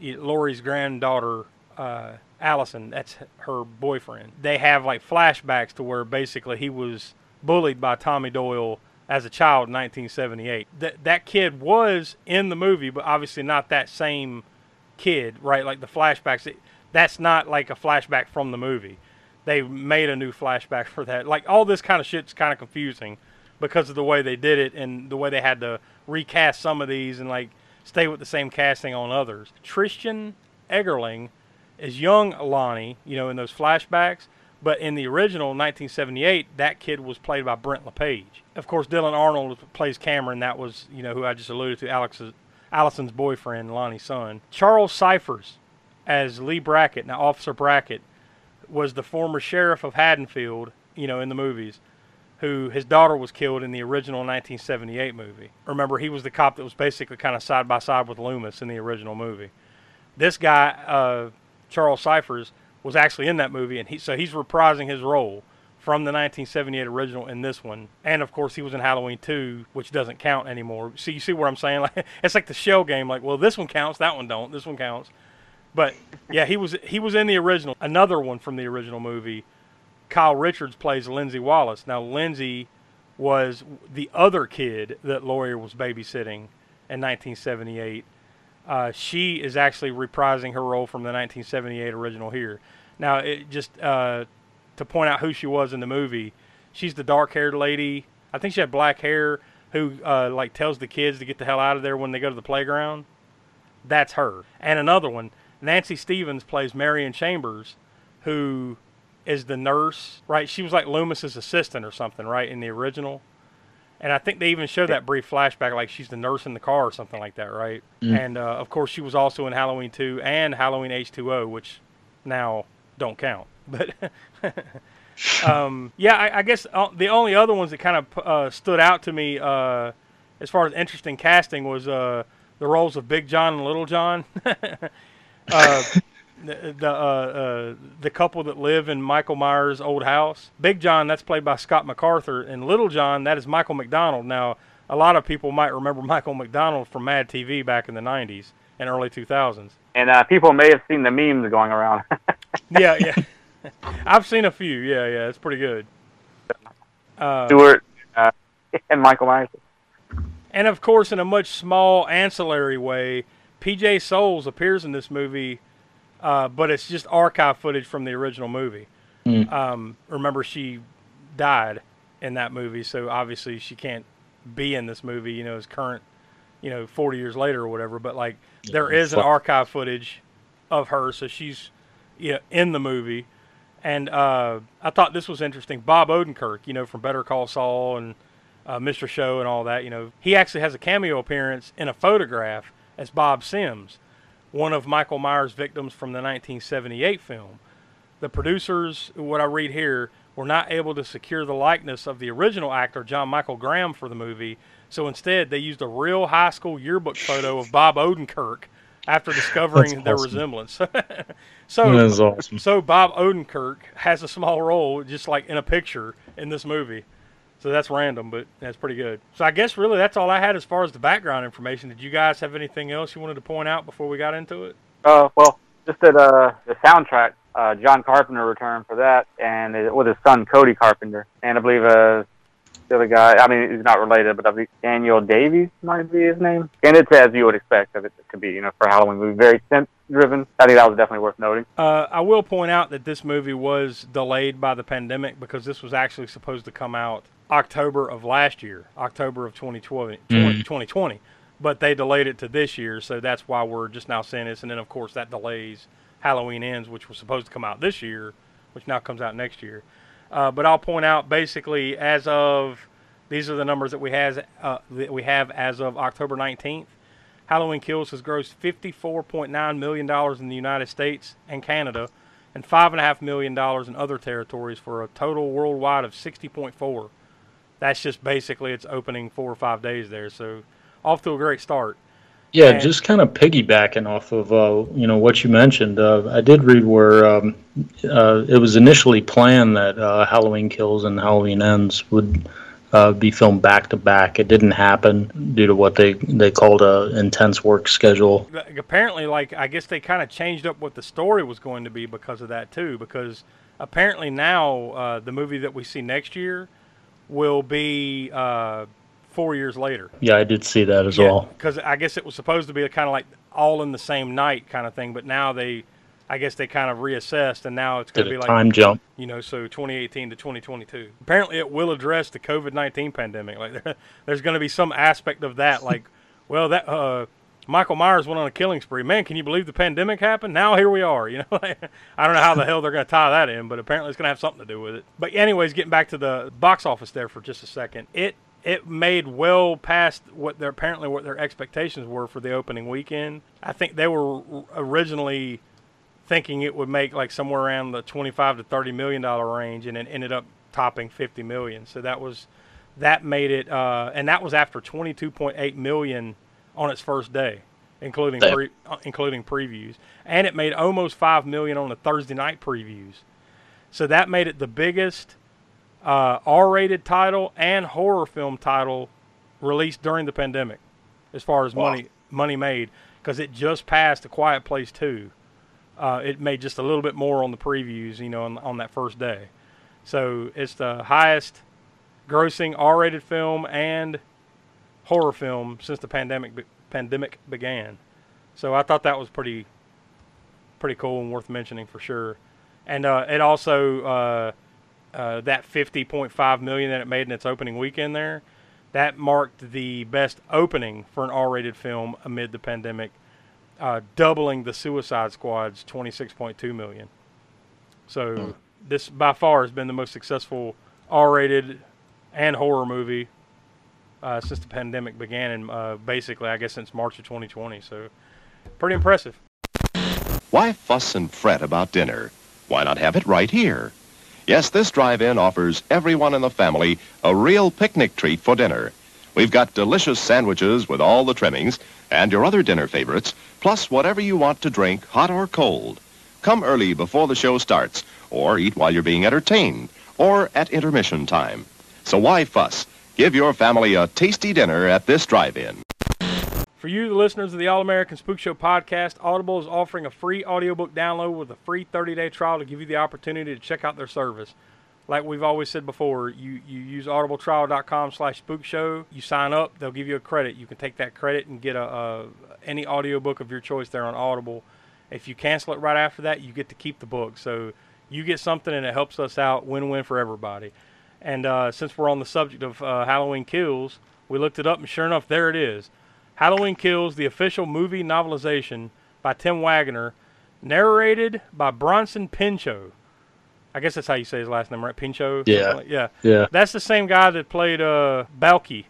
Laurie's granddaughter, uh, Allison. That's her boyfriend. They have like flashbacks to where basically he was bullied by Tommy Doyle as a child in nineteen seventy-eight. That that kid was in the movie, but obviously not that same kid, right? Like the flashbacks, it, that's not like a flashback from the movie. They made a new flashback for that. Like all this kind of shit's kind of confusing because of the way they did it and the way they had to recast some of these and like stay with the same casting on others. Christian Eggerling is young Lonnie, you know, in those flashbacks. But in the original, nineteen seventy-eight, that kid was played by Brent LePage. Of course, Dylan Arnold plays Cameron. That was, you know, who I just alluded to, Alex's, Allison's boyfriend, Lonnie's son. Charles Cyphers as Lee Brackett, now Officer Brackett, was the former sheriff of Haddonfield, you know, in the movies, who his daughter was killed in the original nineteen seventy-eight movie. Remember, he was the cop that was basically kind of side by side with Loomis in the original movie. This guy, uh, Charles Cyphers, was actually in that movie, and he so he's reprising his role from the nineteen seventy-eight original in this one. And of course, he was in Halloween two, which doesn't count anymore. So you see what I'm saying? Like it's like the shell game. Like, well, this one counts, that one don't. This one counts. But yeah, he was he was in the original. Another one from the original movie. Kyle Richards plays Lindsay Wallace. Now Lindsay was the other kid that Laurie was babysitting in nineteen seventy-eight. Uh, she is actually reprising her role from the nineteen seventy-eight original here. Now, it just uh, to point out who she was in the movie, she's the dark-haired lady. I think she had black hair who uh, like tells the kids to get the hell out of there when they go to the playground. That's her. And another one, Nancy Stevens plays Marion Chambers, who is the nurse, right? She was like Loomis's assistant or something, right, in the original. And I think they even showed that brief flashback, like she's the nurse in the car or something like that, right? Mm. And, uh, of course, she was also in Halloween two and Halloween H two O, which now don't count. But, um, yeah, I, I guess the only other ones that kind of uh, stood out to me uh, as far as interesting casting was uh, the roles of Big John and Little John. uh, the the, uh, uh, the couple that live in Michael Myers' old house. Big John, that's played by Scott MacArthur, and Little John, that is Michael McDonald. Now, a lot of people might remember Michael McDonald from Mad T V back in the nineties and early two thousands. And uh, people may have seen the memes going around. yeah, yeah. I've seen a few. Yeah, yeah, it's pretty good. Uh, Stewart uh, and Michael Myers. And, of course, in a much small ancillary way, P J Souls appears in this movie. Uh, but it's just archive footage from the original movie. Mm. Um, remember, she died in that movie, so obviously she can't be in this movie, you know, as current, you know, forty years later or whatever. But, like, yeah, there is an archive footage of her, so she's, you know, in the movie. And uh, I thought this was interesting. Bob Odenkirk, you know, from Better Call Saul and uh, Mister Show and all that, you know, he actually has a cameo appearance in a photograph as Bob Sims, one of Michael Myers' victims from the nineteen seventy-eight film. The producers, what I read here, were not able to secure the likeness of the original actor, John Michael Graham, for the movie, so instead they used a real high school yearbook photo of Bob Odenkirk after discovering awesome. their resemblance. so, that is awesome. So Bob Odenkirk has a small role, just like in a picture, in this movie. So that's random, but that's pretty good. So I guess really that's all I had as far as the background information. Did you guys have anything else you wanted to point out before we got into it? Uh, well, just that uh, the soundtrack, uh, John Carpenter returned for that, and it, with his son Cody Carpenter, and I believe uh, the other guy. I mean, he's not related, but I believe Daniel Davies might be his name. And it's as you would expect of it to be, you know, for a Halloween movie, very synth-driven. I think that was definitely worth noting. Uh, I will point out that this movie was delayed by the pandemic because this was actually supposed to come out October of last year, October of twenty twenty, mm. twenty twenty, but they delayed it to this year, so that's why we're just now seeing this. And then, of course, that delays Halloween Ends, which was supposed to come out this year, which now comes out next year. Uh, but I'll point out, basically, as of these are the numbers that we has uh, that we have as of October nineteenth. Halloween Kills has grossed fifty-four point nine million dollars in the United States and Canada, and five and a half million dollars in other territories, for a total worldwide of sixty point four. That's just basically its opening four or five days there. So off to a great start. Yeah, and just kind of piggybacking off of uh, you know what you mentioned. Uh, I did read where um, uh, it was initially planned that uh, Halloween Kills and Halloween Ends would uh, be filmed back-to-back. It didn't happen due to what they, they called an intense work schedule. Apparently, like I guess they kind of changed up what the story was going to be because of that too, because apparently now uh, the movie that we see next year will be uh, four years later. Yeah, I did see that as yeah, well. Because I guess it was supposed to be a kind of like all in the same night kind of thing, but now they, I guess they kind of reassessed, and now it's going to be like time jump. You know, so twenty eighteen to twenty twenty-two. Apparently, it will address the COVID nineteen pandemic. Like, there, there's going to be some aspect of that. Like, well, that uh, Michael Myers went on a killing spree. Man, can you believe the pandemic happened? Now here we are. You know, I don't know how the hell they're going to tie that in, but apparently it's going to have something to do with it. But anyways, getting back to the box office there for just a second, it it made well past what their apparently what their expectations were for the opening weekend. I think they were originally thinking it would make like somewhere around the twenty-five to thirty million dollar range, and it ended up topping fifty million dollars. So that was that made it, uh, and that was after twenty-two point eight million dollars on its first day, including pre, uh, including previews, and it made almost five million on the Thursday night previews, so that made it the biggest uh, R-rated title and horror film title released during the pandemic, as far as wow. money money made, because it just passed A Quiet Place two. Uh, it made just a little bit more on the previews, you know, on, on that first day, so it's the highest grossing R-rated film and horror film since the pandemic be pandemic began. So I thought that was pretty pretty cool and worth mentioning for sure. And uh, it also uh, uh, that fifty point five million dollars that it made in its opening weekend there, that marked the best opening for an R-rated film amid the pandemic, uh, doubling the Suicide Squad's twenty-six point two million dollars. So mm. this by far has been the most successful R-rated and horror movie Uh, since the pandemic began, and uh, basically, I guess, since March of twenty twenty. So, pretty impressive. Why fuss and fret about dinner? Why not have it right here? Yes, this drive-in offers everyone in the family a real picnic treat for dinner. We've got delicious sandwiches with all the trimmings and your other dinner favorites, plus whatever you want to drink, hot or cold. Come early before the show starts, or eat while you're being entertained, or at intermission time. So why fuss? Give your family a tasty dinner at this drive-in. For you, the listeners of the All-American Spook Show podcast, Audible is offering a free audiobook download with a free thirty-day trial to give you the opportunity to check out their service. Like we've always said before, you, you use audible trial dot com slash spook show. You sign up, they'll give you a credit. You can take that credit and get a, a any audiobook of your choice there on Audible. If you cancel it right after that, you get to keep the book. So you get something and it helps us out, win-win for everybody. And uh, since we're on the subject of uh, Halloween Kills, we looked it up, and sure enough, there it is. Halloween Kills, the official movie novelization by Tim Wagoner, narrated by Bronson Pinchot. I guess that's how you say his last name, right? Pinchot? Yeah. Like, yeah. Yeah. That's the same guy that played uh, Balky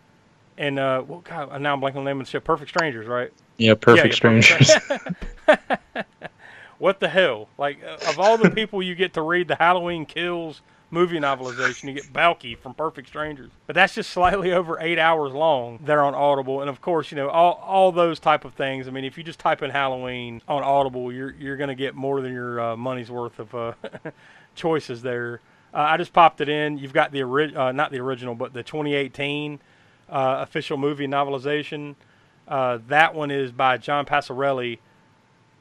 in, uh, well, God, now I'm blanking on the name of the show, Perfect Strangers, right? Yeah, Perfect yeah, Strangers. Perfect. What the hell? Like, uh, of all the people you get to read the Halloween Kills movie novelization, you get Balky from Perfect Strangers. But that's just slightly over eight hours long there on Audible. And of course, you know, all all those type of things. I mean, if you just type in Halloween on Audible, you're you're going to get more than your uh, money's worth of uh, choices there. Uh, I just popped it in. You've got the ori uh, not the original, but the twenty eighteen uh, official movie novelization. Uh, that one is by John Passarelli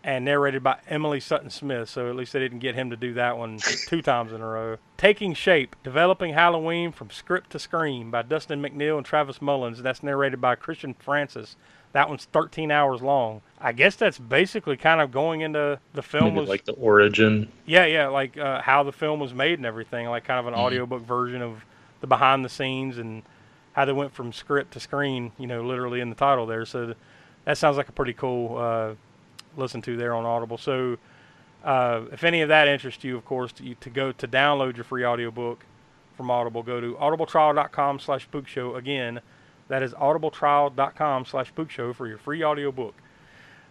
and narrated by Emily Sutton Smith, so at least they didn't get him to do that one two times in a row. Taking Shape, Developing Halloween from Script to Screen by Dustin McNeil and Travis Mullins. That's narrated by Christian Francis. That one's thirteen hours long. I guess that's basically kind of going into the film. Maybe was, like the origin. Yeah, yeah, like uh, how the film was made and everything, like kind of an mm-hmm. audiobook version of the behind the scenes and how they went from script to screen, you know, literally in the title there. So th that sounds like a pretty cool uh listen to there on Audible. So uh, if any of that interests you, of course, to, you, to go to download your free audiobook from Audible, go to audible trial dot com slash spook show. Again, that is audible trial dot com slash spook show for your free audiobook.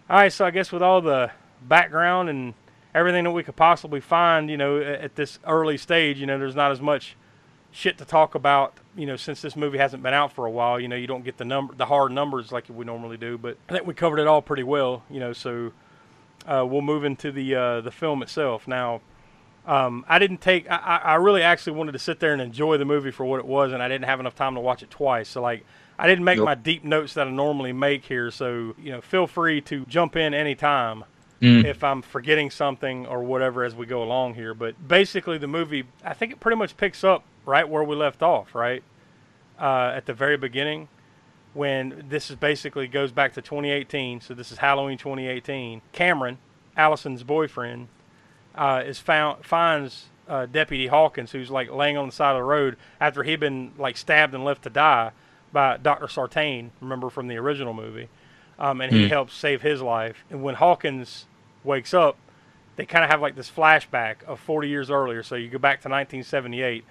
All right, so I guess with all the background and everything that we could possibly find, you know, at, at this early stage, you know, there's not as much shit to talk about, you know, since this movie hasn't been out for a while. You know, you don't get the number, the hard numbers like we normally do, but I think we covered it all pretty well, you know, so uh, we'll move into the uh, the film itself. Now, um, I didn't take, I, I really actually wanted to sit there and enjoy the movie for what it was, and I didn't have enough time to watch it twice, so like, I didn't make nope. my deep notes that I normally make here, so, you know, feel free to jump in anytime mm. if I'm forgetting something or whatever as we go along here, but basically the movie, I think it pretty much picks up right where we left off, right? uh, at the very beginning, when this is basically goes back to twenty eighteen. So this is Halloween twenty eighteen. Cameron, Allison's boyfriend, uh, is found finds uh, Deputy Hawkins, who's like laying on the side of the road after he'd been like stabbed and left to die by Doctor Sartain, remember from the original movie, um, and he mm. helps save his life. And when Hawkins wakes up, they kind of have like this flashback of forty years earlier. So you go back to nineteen seventy-eight.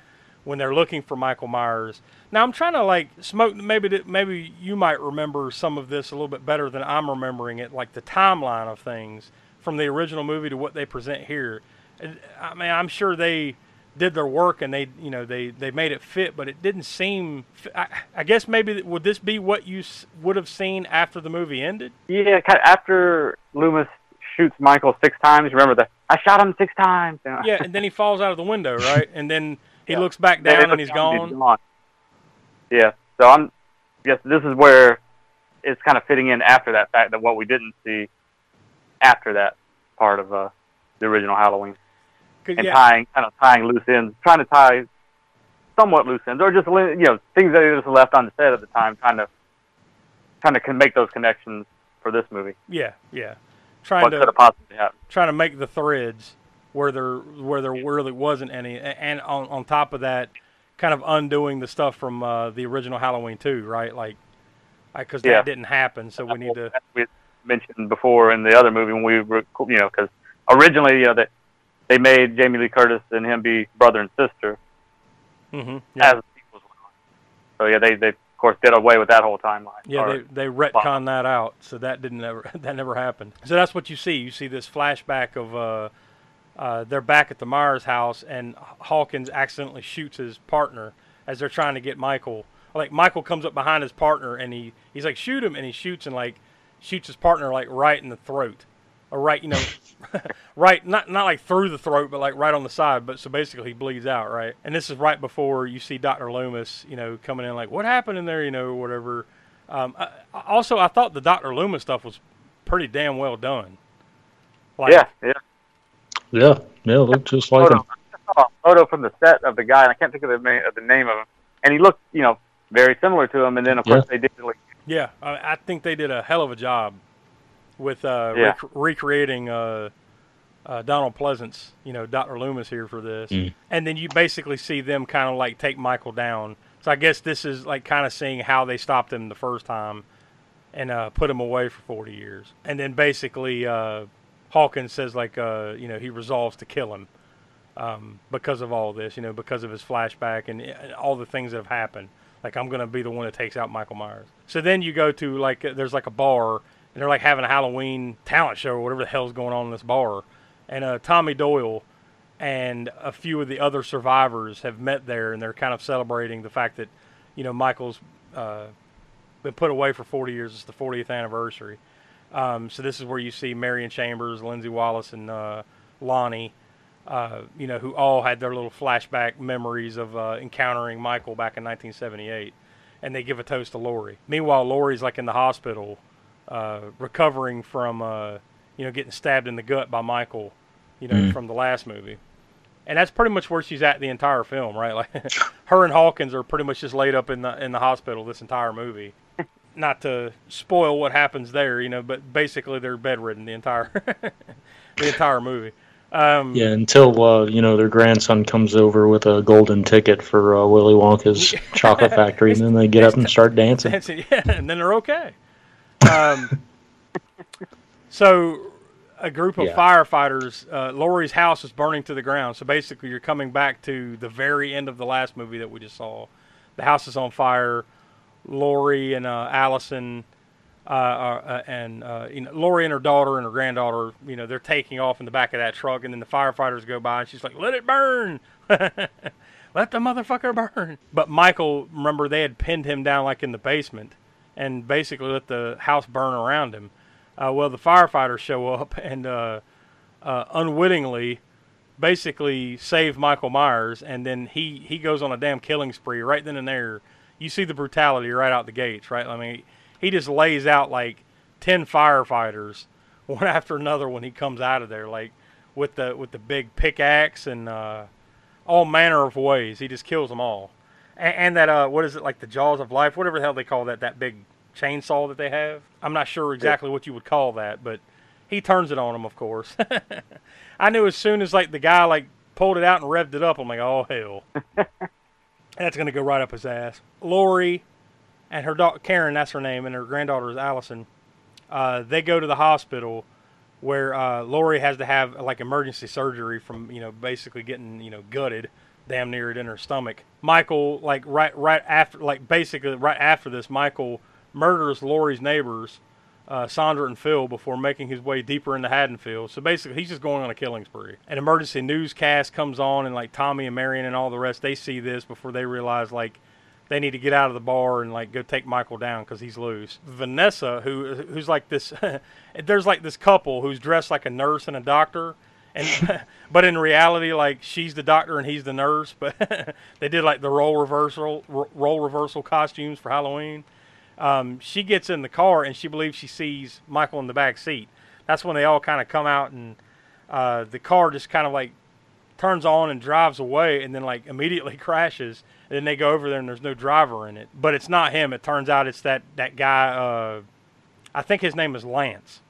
When they're looking for Michael Myers. Now, I'm trying to, like, Smoke, maybe maybe you might remember some of this a little bit better than I'm remembering it, like the timeline of things from the original movie to what they present here. I mean, I'm sure they did their work and they, you know, they, they made it fit, but it didn't seem, I, I guess maybe, would this be what you would have seen after the movie ended? Yeah, kind of after Loomis shoots Michael six times, remember the, I shot him six times. Yeah, and then he falls out of the window, right? And then... He yeah. looks back down and he's gone. gone. Yeah, so I'm. Yes, this is where it's kind of fitting in after that fact that what we didn't see after that part of uh, the original Halloween, and yeah. tying kind of tying loose ends, trying to tie somewhat loose ends, or just you know things that they just left on the set at the time, trying to trying to make those connections for this movie. Yeah, yeah. Trying what to could have possibly happened. Trying to make the threads. Where there, where there really wasn't any, and on, on top of that, kind of undoing the stuff from uh, the original Halloween two, right? Like, because yeah. that didn't happen, so we need to. As we mentioned before in the other movie when we were, you know, because originally, you know, they they made Jamie Lee Curtis and him be brother and sister, mm-hmm. yeah. as the sequels went on. So yeah, they they of course did away with that whole timeline. Yeah, they they retconned that out, so that didn't ever that never happened. So that's what you see. You see this flashback of. Uh, Uh, they're back at the Myers house, and Hawkins accidentally shoots his partner as they're trying to get Michael. Like, Michael comes up behind his partner, and he, he's like, shoot him, and he shoots and, like, shoots his partner, like, right in the throat. Or right, you know, right, not not like through the throat, but, like, right on the side. But so basically he bleeds out, right? And this is right before you see Doctor Loomis, you know, coming in like, what happened in there, you know, or whatever. Um, I, also, I thought the Doctor Loomis stuff was pretty damn well done. Like, yeah, yeah. Yeah, yeah, looked just like him. I saw a photo from the set of the guy, and I can't think of the name of, the name of him. And he looked, you know, very similar to him. And then, of course, yeah. they did. Like, yeah, I think they did a hell of a job with uh, yeah. rec recreating uh, uh, Donald Pleasance, you know, Doctor Loomis here for this. Mm. And then you basically see them kind of like take Michael down. So I guess this is like kind of seeing how they stopped him the first time and uh, put him away for forty years. And then basically. Uh, Hawkins says, like, uh, you know, he resolves to kill him um, because of all this, you know, because of his flashback and, and all the things that have happened. Like, I'm going to be the one that takes out Michael Myers. So then you go to, like, there's, like, a bar, and they're, like, having a Halloween talent show or whatever the hell's going on in this bar. And uh, Tommy Doyle and a few of the other survivors have met there, and they're kind of celebrating the fact that, you know, Michael's uh, been put away for forty years. It's the fortieth anniversary. Um, so this is where you see Marion Chambers, Lindsay Wallace, and uh, Lonnie, uh, you know, who all had their little flashback memories of uh, encountering Michael back in nineteen seventy-eight, and they give a toast to Laurie. Meanwhile, Laurie's like in the hospital, uh, recovering from, uh, you know, getting stabbed in the gut by Michael, you know, mm. from the last movie, and that's pretty much where she's at the entire film, right? Like, her and Hawkins are pretty much just laid up in the in the hospital this entire movie. Not to spoil what happens there, you know, but basically they're bedridden the entire the entire movie. Um, yeah, until, uh, you know, their grandson comes over with a golden ticket for uh, Willy Wonka's chocolate factory, and then they get up and start dancing. dancing. Yeah, and then they're okay. Um, so a group of yeah. firefighters, uh, Laurie's house is burning to the ground, so basically you're coming back to the very end of the last movie that we just saw. The house is on fire. Laurie and uh, Allison, uh, uh, and uh, you know, Laurie and her daughter and her granddaughter, you know, they're taking off in the back of that truck, and then the firefighters go by, and she's like, "Let it burn, let the motherfucker burn." But Michael, remember, they had pinned him down like in the basement, and basically let the house burn around him. Uh, well, the firefighters show up and uh, uh, unwittingly, basically save Michael Myers, and then he he goes on a damn killing spree right then and there. You see the brutality right out the gates, right? I mean, he just lays out like ten firefighters one after another when he comes out of there, like with the with the big pickaxe and uh, all manner of ways. He just kills them all. And, and that, uh, what is it, like the Jaws of Life, whatever the hell they call that, that big chainsaw that they have. I'm not sure exactly what you would call that, but he turns it on him, of course. I knew as soon as, like, the guy, like, pulled it out and revved it up, I'm like, oh, hell. That's going to go right up his ass. Lori and her daughter, Karen, that's her name, and her granddaughter is Allison. Uh, they go to the hospital where uh, Lori has to have, like, emergency surgery from, you know, basically getting, you know, gutted damn near it in her stomach. Michael, like, right right after, like, basically right after this, Michael murders Lori's neighbors, uh, Sandra and Phil, before making his way deeper into Haddonfield. So basically, he's just going on a killing spree. An emergency newscast comes on, and, like, Tommy and Marion and all the rest, they see this before they realize, like, they need to get out of the bar and, like, go take Michael down because he's loose. Vanessa, who who's like this, there's like this couple who's dressed like a nurse and a doctor, and but in reality, like, she's the doctor and he's the nurse. But they did like the role reversal role reversal costumes for Halloween. Um, she gets in the car and she believes she sees Michael in the back seat. That's when they all kind of come out, and uh, the car just kind of like turns on and drives away, and then like immediately crashes. And then they go over there and there's no driver in it, but it's not him. It turns out it's that that guy. Uh, I think his name is Lance.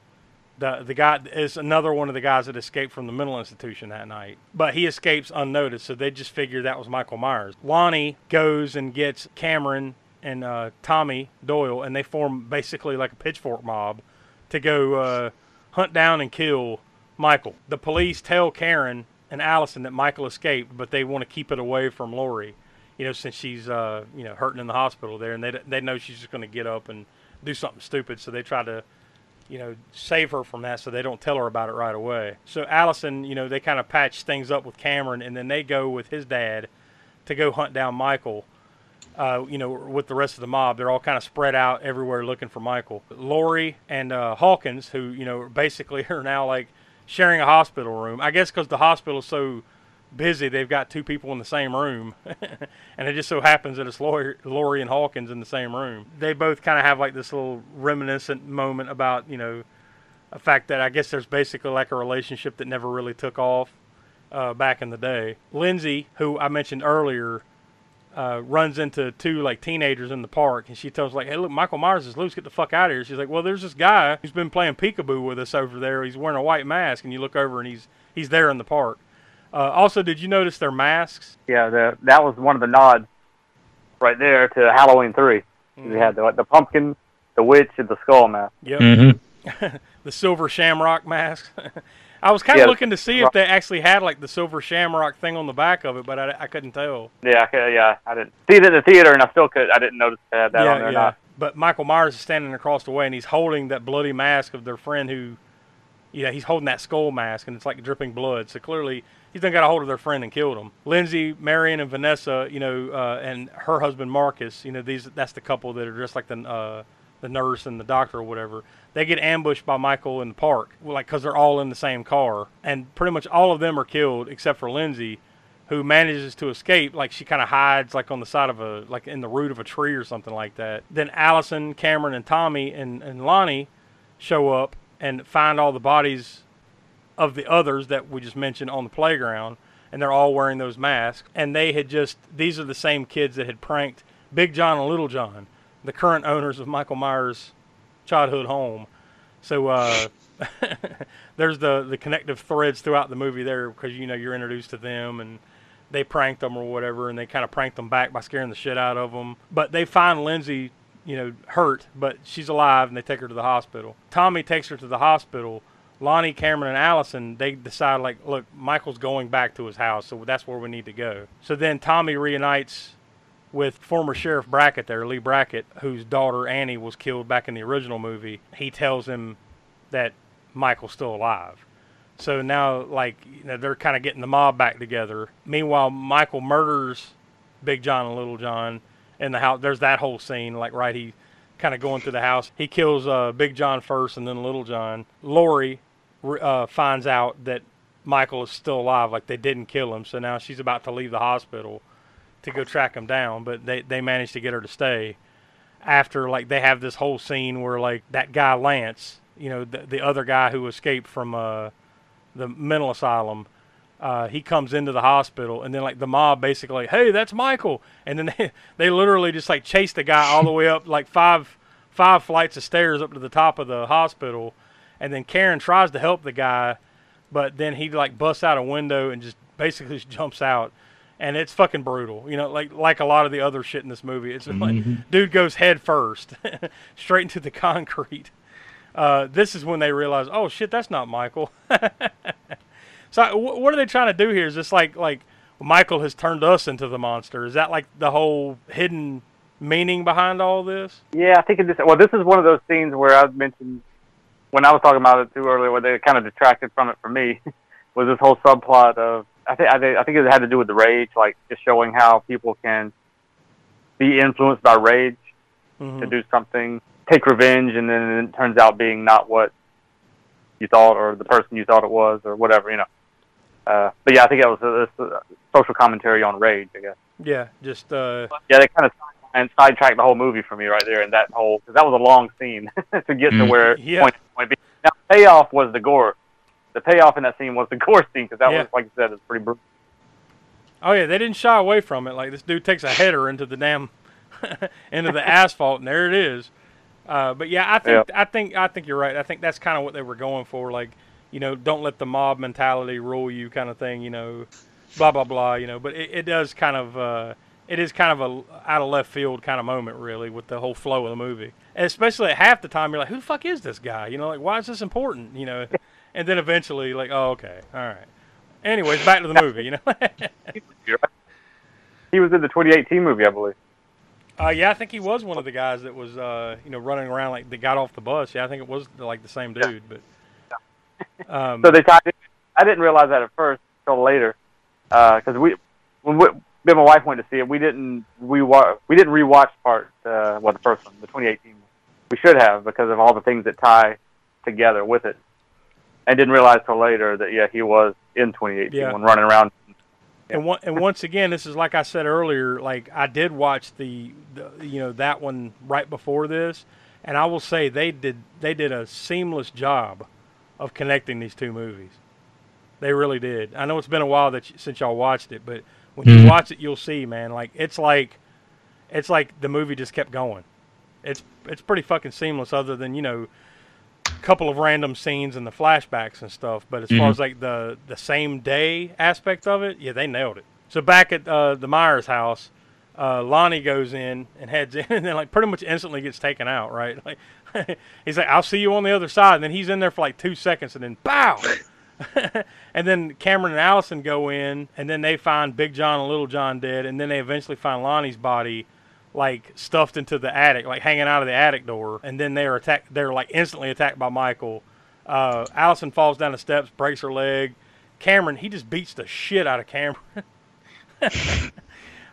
The the guy is another one of the guys that escaped from the mental institution that night, but he escapes unnoticed. So they just figured that was Michael Myers. Lonnie goes and gets Cameron and uh, Tommy Doyle, and they form basically like a pitchfork mob to go uh, hunt down and kill Michael. The police tell Karen and Allison that Michael escaped, but they want to keep it away from Lori. You know, since she's, uh, you know, hurting in the hospital there, and they they know she's just going to get up and do something stupid, so they try to, you know, save her from that, so they don't tell her about it right away. So Allison, you know, they kind of patch things up with Cameron, and then they go with his dad to go hunt down Michael, uh, you know, with the rest of the mob. They're all kind of spread out everywhere looking for Michael. Lori and uh, Hawkins, who, you know, basically are now, like, sharing a hospital room. I guess because the hospital's so busy, they've got two people in the same room, and it just so happens that it's Lori, Lori and Hawkins in the same room. They both kind of have like this little reminiscent moment about, you know, a fact that I guess there's basically like a relationship that never really took off uh, back in the day. Lindsay, who I mentioned earlier, uh, runs into two like teenagers in the park, and she tells them, like, hey, look, Michael Myers is loose, get the fuck out of here. She's like, well, there's this guy who's been playing peekaboo with us over there. He's wearing a white mask, and you look over and he's he's there in the park. Uh, also, did you notice their masks? Yeah, the, that was one of the nods right there to Halloween three. Mm. We had the, the pumpkin, the witch, and the skull mask. Yep. Mm-hmm. The silver shamrock mask. I was kind of yeah, looking to see if they actually had, like, the silver shamrock thing on the back of it, but I, I couldn't tell. Yeah, I, yeah, I didn't see it in the theater, and I still could. I didn't notice they had that yeah, on there yeah. or not. But Michael Myers is standing across the way, and he's holding that bloody mask of their friend who, yeah, he's holding that skull mask, and it's, like, dripping blood. So clearly he's done got a hold of their friend and killed him. Lindsay, Marion, and Vanessa, you know, uh, and her husband Marcus, you know, these that's the couple that are dressed like the uh, the nurse and the doctor or whatever. They get ambushed by Michael in the park, like, because they're all in the same car. And pretty much all of them are killed except for Lindsay, who manages to escape. Like, she kind of hides, like, on the side of a, like, in the root of a tree or something like that. Then Allison, Cameron, and Tommy and, and Lonnie show up and find all the bodies of the others that we just mentioned on the playground, and they're all wearing those masks. And they had just, these are the same kids that had pranked Big John and Little John, the current owners of Michael Myers' childhood home. So uh, there's the, the connective threads throughout the movie there, because, you know, you're introduced to them, and they pranked them or whatever, and they kind of pranked them back by scaring the shit out of them. But they find Lindsay, you know, hurt, but she's alive, and they take her to the hospital. Tommy takes her to the hospital. Lonnie, Cameron, and Allison, they decide, like, look, Michael's going back to his house, so that's where we need to go. So then Tommy reunites with former Sheriff Brackett there, Lee Brackett, whose daughter Annie was killed back in the original movie. He tells him that Michael's still alive. So now, like, you know, they're kind of getting the mob back together. Meanwhile, Michael murders Big John and Little John in the house. There's that whole scene, like, right, he kind of going through the house. He kills uh, Big John first and then Little John. Lori uh, finds out that Michael is still alive, like, they didn't kill him, so now she's about to leave the hospital to go track him down, but they, they managed to get her to stay after, like, they have this whole scene where, like, that guy Lance, you know, the, the other guy who escaped from uh, the mental asylum, Uh, he comes into the hospital, and then like the mob basically, like, hey, that's Michael, and then they, they literally just like chase the guy all the way up like five five flights of stairs up to the top of the hospital, and then Karen tries to help the guy, but then he like busts out a window and just basically just jumps out, and it's fucking brutal, you know, like like a lot of the other shit in this movie. It's mm-hmm. like dude goes head first straight into the concrete. Uh, this is when they realize, oh shit, that's not Michael. So what are they trying to do here? Is this like like Michael has turned us into the monster? Is that like the whole hidden meaning behind all this? Yeah, I think it just, well, this is one of those scenes where I mentioned when I was talking about it too earlier, where they kind of detracted from it for me, was this whole subplot of I think I think it had to do with the rage, like just showing how people can be influenced by rage mm-hmm. to do something, take revenge, and then it turns out being not what you thought or the person you thought it was or whatever, you know. Uh, but yeah, I think that was a, a social commentary on rage, I guess. Yeah, just uh. Yeah, they kind of and sidetracked the whole movie for me right there, and that whole because that was a long scene to get to where yeah. point point B. Now, the payoff was the gore. The payoff in that scene was the gore scene because that yeah. was, like you said, it's pretty brutal. Oh yeah, they didn't shy away from it. Like this dude takes a header into the damn into the asphalt, and there it is. Uh, but yeah, I think yeah. I think I think you're right. I think that's kind of what they were going for. Like, you know, don't let the mob mentality rule you, kind of thing, you know, blah, blah, blah, you know. But it, it does kind of, uh, it is kind of a out of left field kind of moment, really, with the whole flow of the movie. And especially at half the time, you're like, who the fuck is this guy? You know, like, why is this important? You know, and then eventually, like, oh, okay, all right. Anyways, back to the movie, you know. He was in the twenty eighteen movie, I believe. Uh, yeah, I think he was one of the guys that was, uh, you know, running around, like, that got off the bus. Yeah, I think it was, like, the same dude, but. Um, so they tied it. I didn't realize that at first until later, because uh, we, when we, me and my wife went to see it, we didn't we wa- we didn't rewatch part uh, well the first one, the twenty eighteen one. We should have because of all the things that tie together with it, and didn't realize till later that yeah he was in twenty eighteen yeah. when running around. Yeah. And one, and once again, this is like I said earlier, like I did watch the, the you know that one right before this, and I will say they did they did a seamless job of connecting these two movies. They really did. I know it's been a while that you, since y'all watched it, but when you watch it, you'll see, man, like it's like it's like the movie just kept going. It's it's pretty fucking seamless other than, you know, a couple of random scenes and the flashbacks and stuff, but as mm-hmm. far as like the the same day aspect of it, yeah, they nailed it. So back at uh, the Myers house, uh, Lonnie goes in and heads in and then like pretty much instantly gets taken out, right? Like he's like, I'll see you on the other side. And then he's in there for like two seconds and then bow. And then Cameron and Allison go in and then they find Big John and Little John dead. And then they eventually find Lonnie's body like stuffed into the attic, like hanging out of the attic door. And then they're attacked. They're like instantly attacked by Michael. Uh, Allison falls down the steps, breaks her leg. Cameron, he just beats the shit out of Cameron.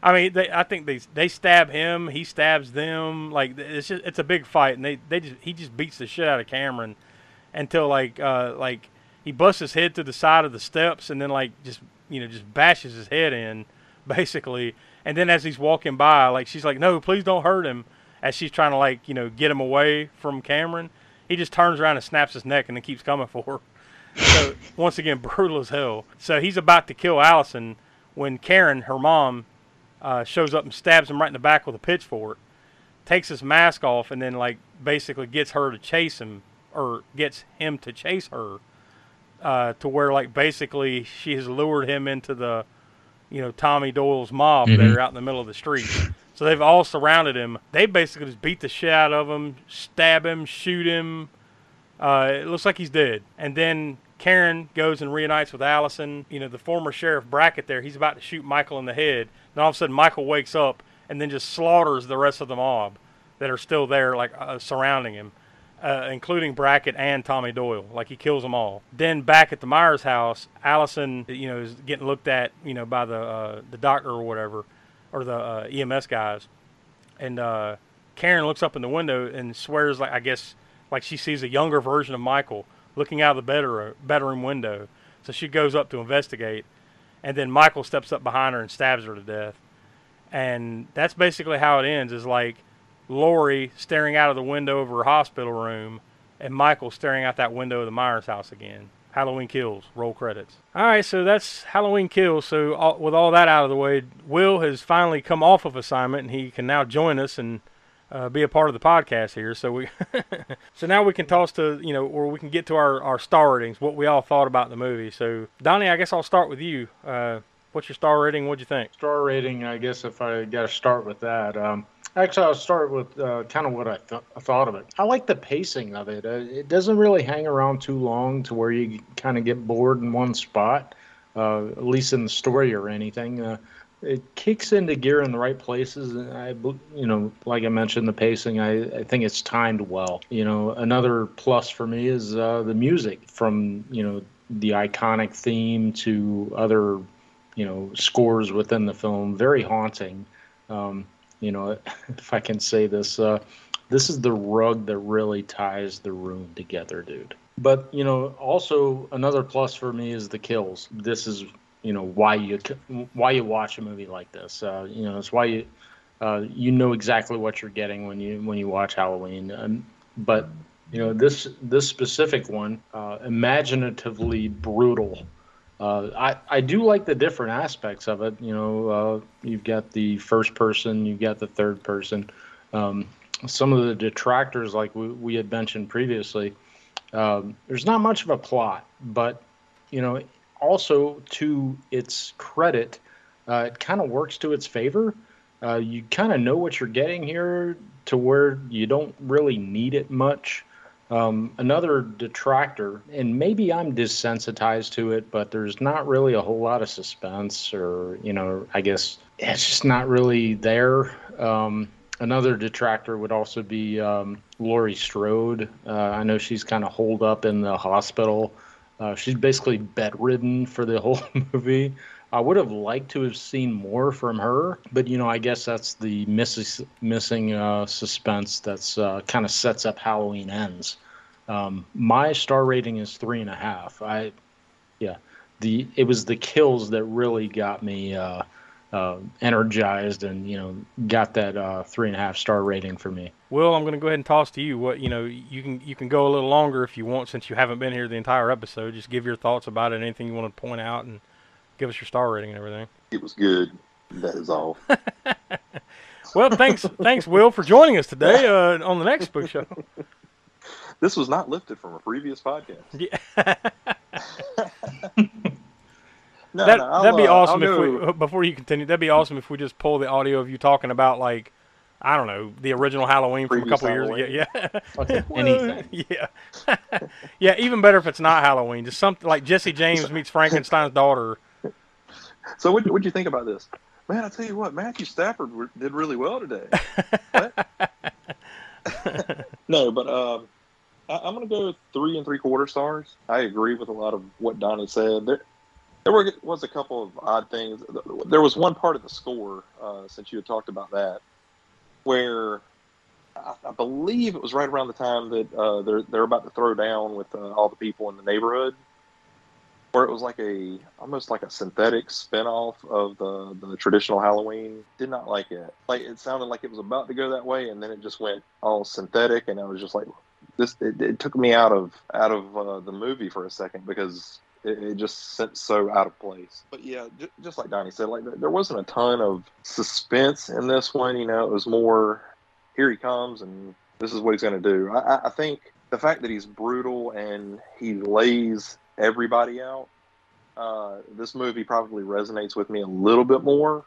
I mean, they, I think they they stab him. He stabs them. Like it's just, it's a big fight, and they, they just he just beats the shit out of Cameron until like uh, like he busts his head to the side of the steps, and then like just you know just bashes his head in basically. And then as he's walking by, like she's like, no, please don't hurt him. As she's trying to like you know get him away from Cameron, he just turns around and snaps his neck, and then keeps coming for her. So once again, brutal as hell. So he's about to kill Allison when Karen, her mom. Uh, shows up and stabs him right in the back with a pitchfork, takes his mask off, and then like basically gets her to chase him or gets him to chase her uh, to where like basically she has lured him into the, you know, Tommy Doyle's mob mm-hmm. there out in the middle of the street. So they've all surrounded him. They basically just beat the shit out of him, stab him, shoot him. Uh, it looks like he's dead. And then Karen goes and reunites with Allison. You know, the former Sheriff Brackett there, he's about to shoot Michael in the head. Then all of a sudden, Michael wakes up and then just slaughters the rest of the mob that are still there, like, uh, surrounding him, uh, including Brackett and Tommy Doyle. Like, he kills them all. Then back at the Myers house, Allison, you know, is getting looked at, you know, by the uh, the doctor or whatever, or the uh, E M S guys. And uh, Karen looks up in the window and swears, like, I guess, like she sees a younger version of Michael looking out of the bedroom, bedroom window. So she goes up to investigate, and then Michael steps up behind her and stabs her to death. And that's basically how it ends, is like Lori staring out of the window of her hospital room and Michael staring out that window of the Myers house again. Halloween Kills, roll credits. All right, so that's Halloween Kills. So all, with all that out of the way, Will has finally come off of assignment, and he can now join us and uh, be a part of the podcast here. So we, so now we can toss to, you know, or we can get to our, our star ratings, what we all thought about the movie. So, Donnie, I guess I'll start with you. Uh, what's your star rating? What'd you think? Star rating, I guess if I got to start with that. Um, Actually, I'll start with uh, kind of what I, th- I thought of it. I like the pacing of it. Uh, it doesn't really hang around too long to where you kind of get bored in one spot, uh, at least in the story or anything. Uh, it kicks into gear in the right places. And I, you know, like I mentioned, the pacing, I, I think it's timed well. You know, another plus for me is uh, the music, from, you know, the iconic theme to other, you know, scores within the film. Very haunting. Um You know, if I can say this, uh, this is the rug that really ties the room together, dude. But, you know, also another plus for me is the kills. This is, you know, why you why you watch a movie like this. Uh, you know, it's why you uh, you know exactly what you're getting when you when you watch Halloween. Um, but, you know, this this specific one, uh, imaginatively brutal. Uh, I, I do like the different aspects of it. You know, uh, you've got the first person, you've got the third person. Um, some of the detractors, like we, we had mentioned previously, um, there's not much of a plot. But, you know, also to its credit, uh, it kind of works to its favor. Uh, you kind of know what you're getting here to where you don't really need it much. Um, another detractor, and maybe I'm desensitized to it, but there's not really a whole lot of suspense, or, you know, I guess it's just not really there. Um, another detractor would also be um, Laurie Strode. Uh, I know she's kind of holed up in the hospital. Uh, she's basically bedridden for the whole movie. I would have liked to have seen more from her, but, you know, I guess that's the miss- missing uh, suspense that's uh, kind of sets up Halloween Ends. Um, my star rating is three and a half. I, yeah, the it was the kills that really got me uh, uh, energized, and, you know, got that uh, three and a half star rating for me. Will, I'm going to go ahead and toss to you. What you know, you can you can go a little longer if you want, since you haven't been here the entire episode. Just give your thoughts about it, anything you want to point out, and give us your star rating and everything. It was good. That is all. Well, thanks, thanks, Will, for joining us today uh, on the Next Spook Show. This was not lifted from a previous podcast. Yeah. no, that, no, that'd be uh, awesome I'll if do... we. Before you continue, that'd be awesome if we just pull the audio of you talking about, like, I don't know, the original Halloween from Previous a couple Halloween. years ago. Yeah. Okay. Well, anything. Yeah. Yeah. Even better if it's not Halloween. Just something like Jesse James meets Frankenstein's daughter. So what what'd you think about this? Man, I tell you what, Matthew Stafford did really well today. What? No, but um, I, I'm going to go three and three quarter stars. I agree with a lot of what Donnie said. There, there were, was a couple of odd things. There was one part of the score, uh, since you had talked about that, where I, I believe it was right around the time that uh, they're, they're about to throw down with uh, all the people in the neighborhood, where it was like a almost like a synthetic spinoff of the, the traditional Halloween. Did not like it. Like, it sounded like it was about to go that way, and then it just went all synthetic, and I was just like, this. It, it took me out of out of uh, the movie for a second, because it, it just seemed so out of place. But yeah, j- just like Donnie said, like there wasn't a ton of suspense in this one. You know, it was more here he comes, and this is what he's going to do. I, I think the fact that he's brutal and he lays everybody out, uh, this movie probably resonates with me a little bit more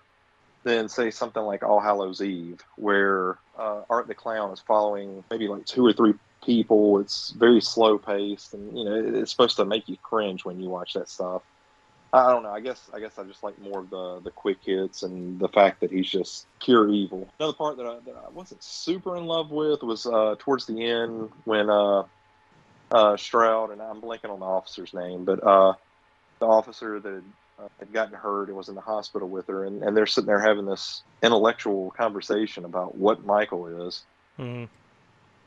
than, say, something like All Hallows Eve, where uh, Art the Clown is following maybe like two or three people. It's very slow paced, and, you know, it's supposed to make you cringe when you watch that stuff. I don't know. I guess I guess I just like more of the, the quick hits and the fact that he's just pure evil. Another part that I, that I wasn't super in love with was uh, towards the end when uh, Uh, Stroud, and I'm blanking on the officer's name, but uh, the officer that had, uh, had gotten hurt and was in the hospital with her, and, and they're sitting there having this intellectual conversation about what Michael is, mm-hmm.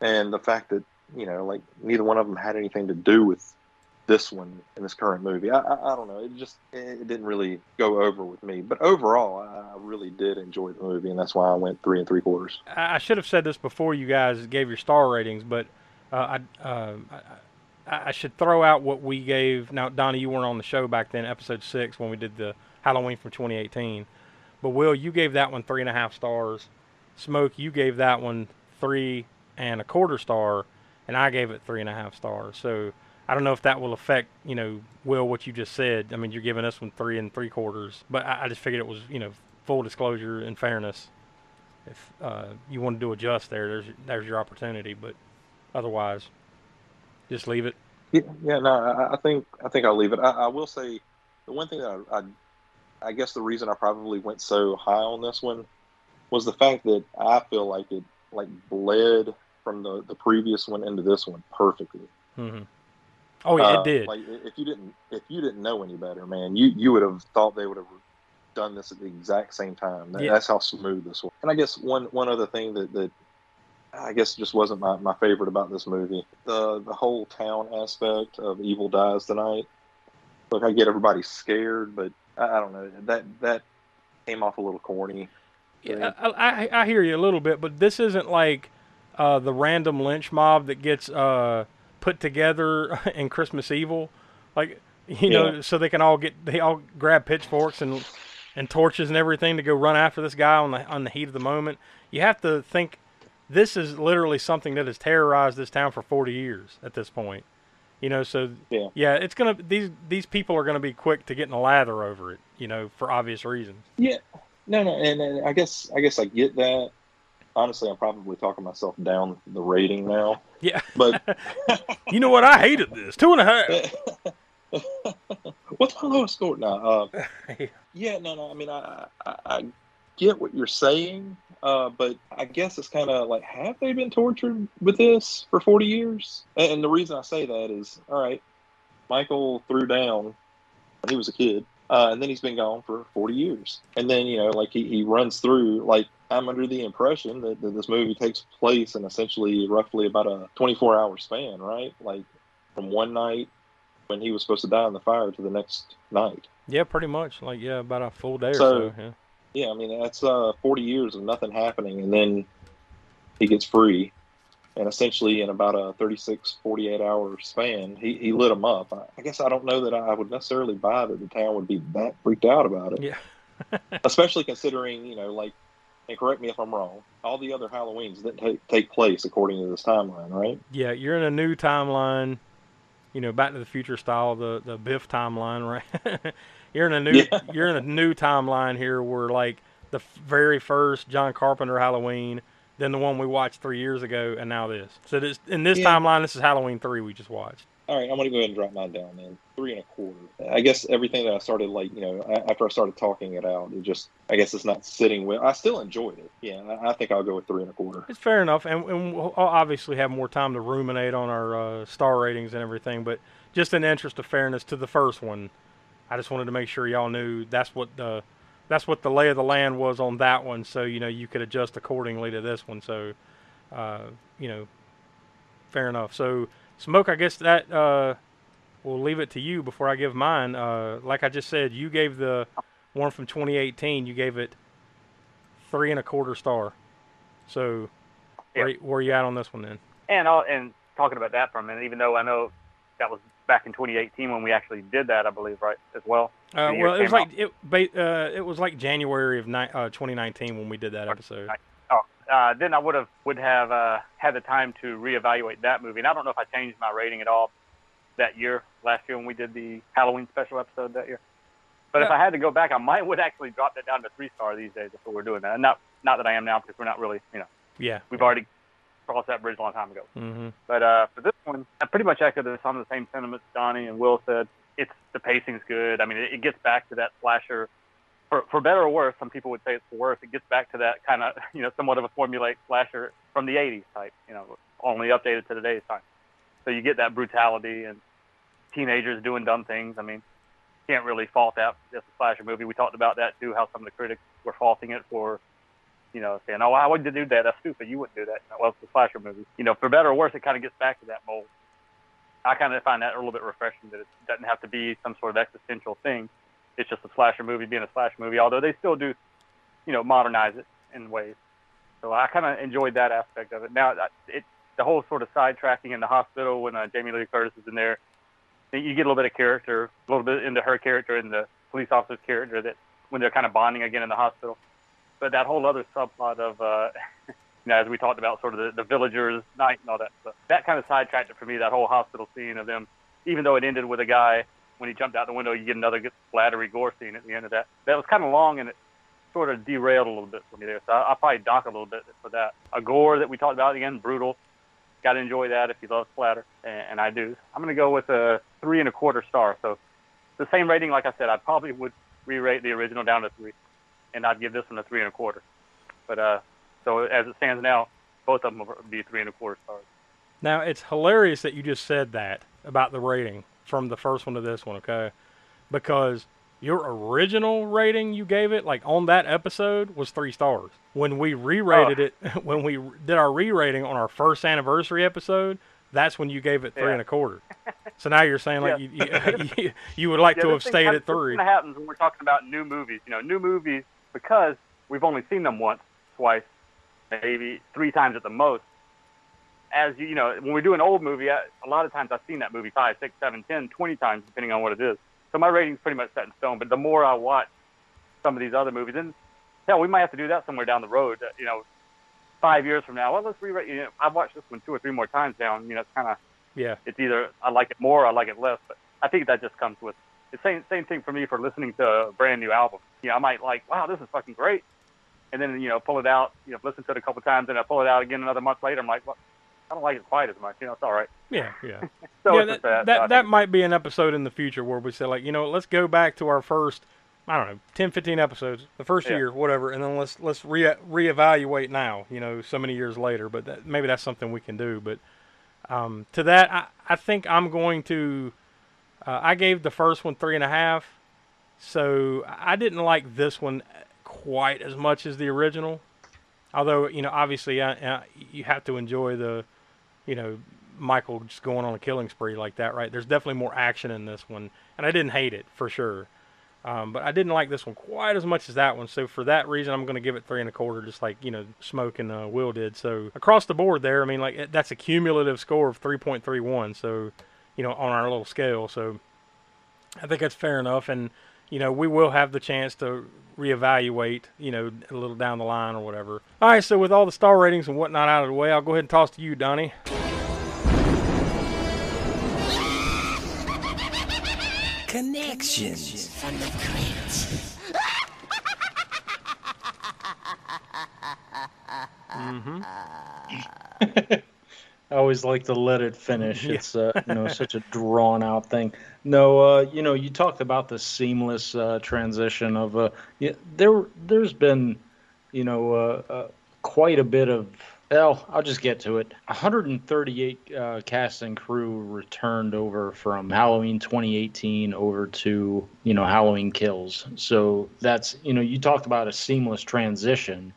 and the fact that, you know, like, neither one of them had anything to do with this one in this current movie. I, I, I don't know. It just it didn't really go over with me. But overall, I really did enjoy the movie, and that's why I went three and three quarters. I should have said this before you guys gave your star ratings, but Uh, I, uh, I should throw out what we gave. Now, Donnie, you weren't on the show back then, episode six, when we did the Halloween from twenty eighteen. But, Will, you gave that one three and a half stars. Smoke, you gave that one three and a quarter star, and I gave it three and a half stars. So I don't know if that will affect, you know, Will, what you just said. I mean, you're giving us one three and three quarters, but I, I just figured it was, you know, full disclosure and fairness. If uh, you want to do adjust there, there's there's your opportunity, but otherwise, just leave it. Yeah, yeah no, I, I think I think I'll leave it. I, I will say the one thing that I, I, I guess the reason I probably went so high on this one was the fact that I feel like it like bled from the, the previous one into this one perfectly. Mm-hmm. Oh, yeah, uh, it did. Like if you didn't if you didn't know any better, man, you, you would have thought they would have done this at the exact same time. That, yeah. That's how smooth this was. And I guess one one other thing that, that I guess just wasn't my, my favorite about this movie, the the whole town aspect of Evil Dies Tonight. Look, I get everybody scared, but I, I don't know, that that came off a little corny. Yeah, I, I I hear you a little bit, but this isn't like uh, the random lynch mob that gets uh, put together in Christmas Evil, like you yeah. know, so they can all get they all grab pitchforks and and torches and everything to go run after this guy on the on the heat of the moment. You have to think this is literally something that has terrorized this town for forty years at this point, you know. So yeah, yeah it's gonna these these people are gonna be quick to get in a lather over it, you know, for obvious reasons. Yeah. No, no, and, and I guess I guess I get that. Honestly, I'm probably talking myself down the rating now. Yeah, but you know what? I hated this two and a half. What's my lowest score now? Uh, yeah. yeah, no, no. I mean, I I, I get what you're saying, uh, but I guess it's kind of like, have they been tortured with this for forty years? And, and the reason I say that is, all right, Michael threw down when he was a kid. Uh, and then he's been gone for forty years. And then, you know, like he, he runs through, like I'm under the impression that, that this movie takes place in essentially roughly about a twenty-four hour span, right? Like from one night when he was supposed to die in the fire to the next night. Yeah, pretty much. Like, yeah, about a full day so, or so. Yeah. yeah, I mean, that's uh, forty years of nothing happening. And then he gets free. And essentially in about a thirty-six, forty-eight hour span, he, he lit them up. I, I guess I don't know that I would necessarily buy that the town would be that freaked out about it. Yeah. Especially considering, you know, like, and correct me if I'm wrong, all the other Halloweens didn't take, take place according to this timeline, right? Yeah, you're in a new timeline, you know, Back to the Future style, the, the Biff timeline, right? you're in a new yeah. You're in a new timeline here where, like, the very first John Carpenter Halloween than the one we watched three years ago, and now this. So this, in this yeah. timeline, this is Halloween three we just watched. All right, I'm going to go ahead and drop mine down then. Three and a quarter. I guess everything that I started, like, you know, after I started talking it out, it just, I guess it's not sitting well. I still enjoyed it. Yeah, I think I'll go with three and a quarter. It's fair enough, and, and we'll obviously have more time to ruminate on our uh, star ratings and everything, but just in the interest of fairness to the first one, I just wanted to make sure y'all knew that's what the... That's what the lay of the land was on that one, so, you know, you could adjust accordingly to this one, so, uh, you know, fair enough. So, Smoke, I guess that uh, we'll leave it to you before I give mine. Uh, like I just said, you gave the one from twenty eighteen, you gave it three and a quarter star. So, yeah. where, where are you at on this one then? And I'll, and talking about that for a minute, even though I know that was back in twenty eighteen when we actually did that, I believe, right, as well? Uh, well, it was like it, uh, it was like January of ni- uh, twenty nineteen when we did that episode. Oh, uh, then I would have would have uh, had the time to reevaluate that movie. And I don't know if I changed my rating at all that year, last year when we did the Halloween special episode that year. But yeah. if I had to go back, I might would actually drop that down to three star these days if we were doing that. And not not that I am now, because we're not really, you know. Yeah. We've already crossed that bridge a long time ago. Mm-hmm. But uh, for this one, I pretty much echoed some of the same sentiments Donnie and Will said. It's the pacing's good. I mean, it, it gets back to that slasher, for for better or worse. Some people would say it's for worse. It gets back to that kind of, you know, somewhat of a formulaic slasher from the eighties type, you know, only updated to today's time. So you get that brutality and teenagers doing dumb things. I mean, can't really fault that. It's a slasher movie. We talked about that too, how some of the critics were faulting it for, you know, saying, "Oh, I wouldn't do that. That's stupid. You wouldn't do that." Well, it's a slasher movie. You know, for better or worse, it kind of gets back to that mold. I kind of find that a little bit refreshing, that it doesn't have to be some sort of existential thing. It's just a slasher movie being a slasher movie, although they still do, you know, modernize it in ways. So I kind of enjoyed that aspect of it. Now, it the whole sort of sidetracking in the hospital when uh, Jamie Lee Curtis is in there, you get a little bit of character, a little bit into her character and the police officer's character that when they're kind of bonding again in the hospital. But that whole other subplot of, uh, you know, as we talked about, sort of the, the villagers' night and all that stuff, that kind of sidetracked it for me, that whole hospital scene of them, even though it ended with a guy, when he jumped out the window, you get another good splattery gore scene at the end of that. That was kind of long, and it sort of derailed a little bit for me there. So I, I'll probably dock a little bit for that. A gore that we talked about, again, brutal. Got to enjoy that if you love splatter, and, and I do. I'm going to go with a three and a quarter star. So the same rating, like I said, I probably would re-rate the original down to three, and I'd give this one a three and a quarter. But uh, so as it stands now, both of them would be three and a quarter stars. Now, it's hilarious that you just said that about the rating from the first one to this one, okay? Because your original rating you gave it, like on that episode, was three stars. When we re-rated oh. it, when we did our re-rating on our first anniversary episode, that's when you gave it three yeah. and a quarter. So now you're saying like yeah. you, you, you would like yeah, to have stayed happens, at three. This happens when we're talking about new movies. You know, new movies, because we've only seen them once, twice, maybe three times at the most. As you, you know, when we do an old movie, I, a lot of times I've seen that movie five, six, seven, ten, twenty times, depending on what it is. So my rating's pretty much set in stone. But the more I watch some of these other movies, and hell, we might have to do that somewhere down the road. You know, five years from now, well, let's re-rate. You know, I've watched this one two or three more times now, and you know, it's kind of yeah. It's either I like it more, or I like it less. But I think that just comes with the same same thing for me for listening to a brand new album. You know, I might like, wow, this is fucking great, and then you know, pull it out, you know, listen to it a couple times, and I pull it out again another month later. I'm like, what? I don't like it quite as much. You know, it's all right. Yeah, yeah. so yeah, that that, that, that might be an episode in the future where we say, like, you know, let's go back to our first, I don't know, ten, fifteen episodes, the first yeah. year, whatever, and then let's let's re reevaluate now, you know, so many years later. But that, maybe that's something we can do. But um, to that, I, I think I'm going to, uh, I gave the first one three and a half, so I didn't like this one quite as much as the original. Although, you know, obviously I, I, you have to enjoy the, you know, Michael just going on a killing spree like that, right? There's definitely more action in this one, and I didn't hate it for sure, um, but I didn't like this one quite as much as that one. So for that reason, I'm going to give it three and a quarter, just like you know Smoke and uh, Will did. So across the board, there, I mean, like it, that's a cumulative score of three point three one. So, you know, on our little scale, so I think that's fair enough, and you know we will have the chance to reevaluate, you know, a little down the line or whatever. All right, so with all the star ratings and whatnot out of the way, I'll go ahead and toss to you, Donnie. Connections from the crates. Mm-hmm. I always like to let it finish. Yeah. It's uh, you know such a drawn-out thing. No, uh, you know, you talked about the seamless uh, transition of uh, yeah, there. There's been, you know, uh, uh, quite a bit of. Well, I'll just get to it. one hundred thirty-eight uh, cast and crew returned over from Halloween twenty eighteen over to, you know, Halloween Kills. So that's, you know, you talked about a seamless transition.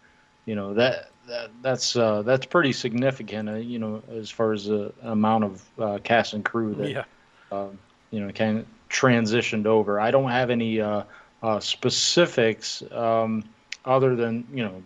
You know, that, that that's uh, that's pretty significant. Uh, you know, as far as the amount of uh, cast and crew that. Yeah. Um, you know, kind of transitioned over. I don't have any uh, uh, specifics um, other than, you know.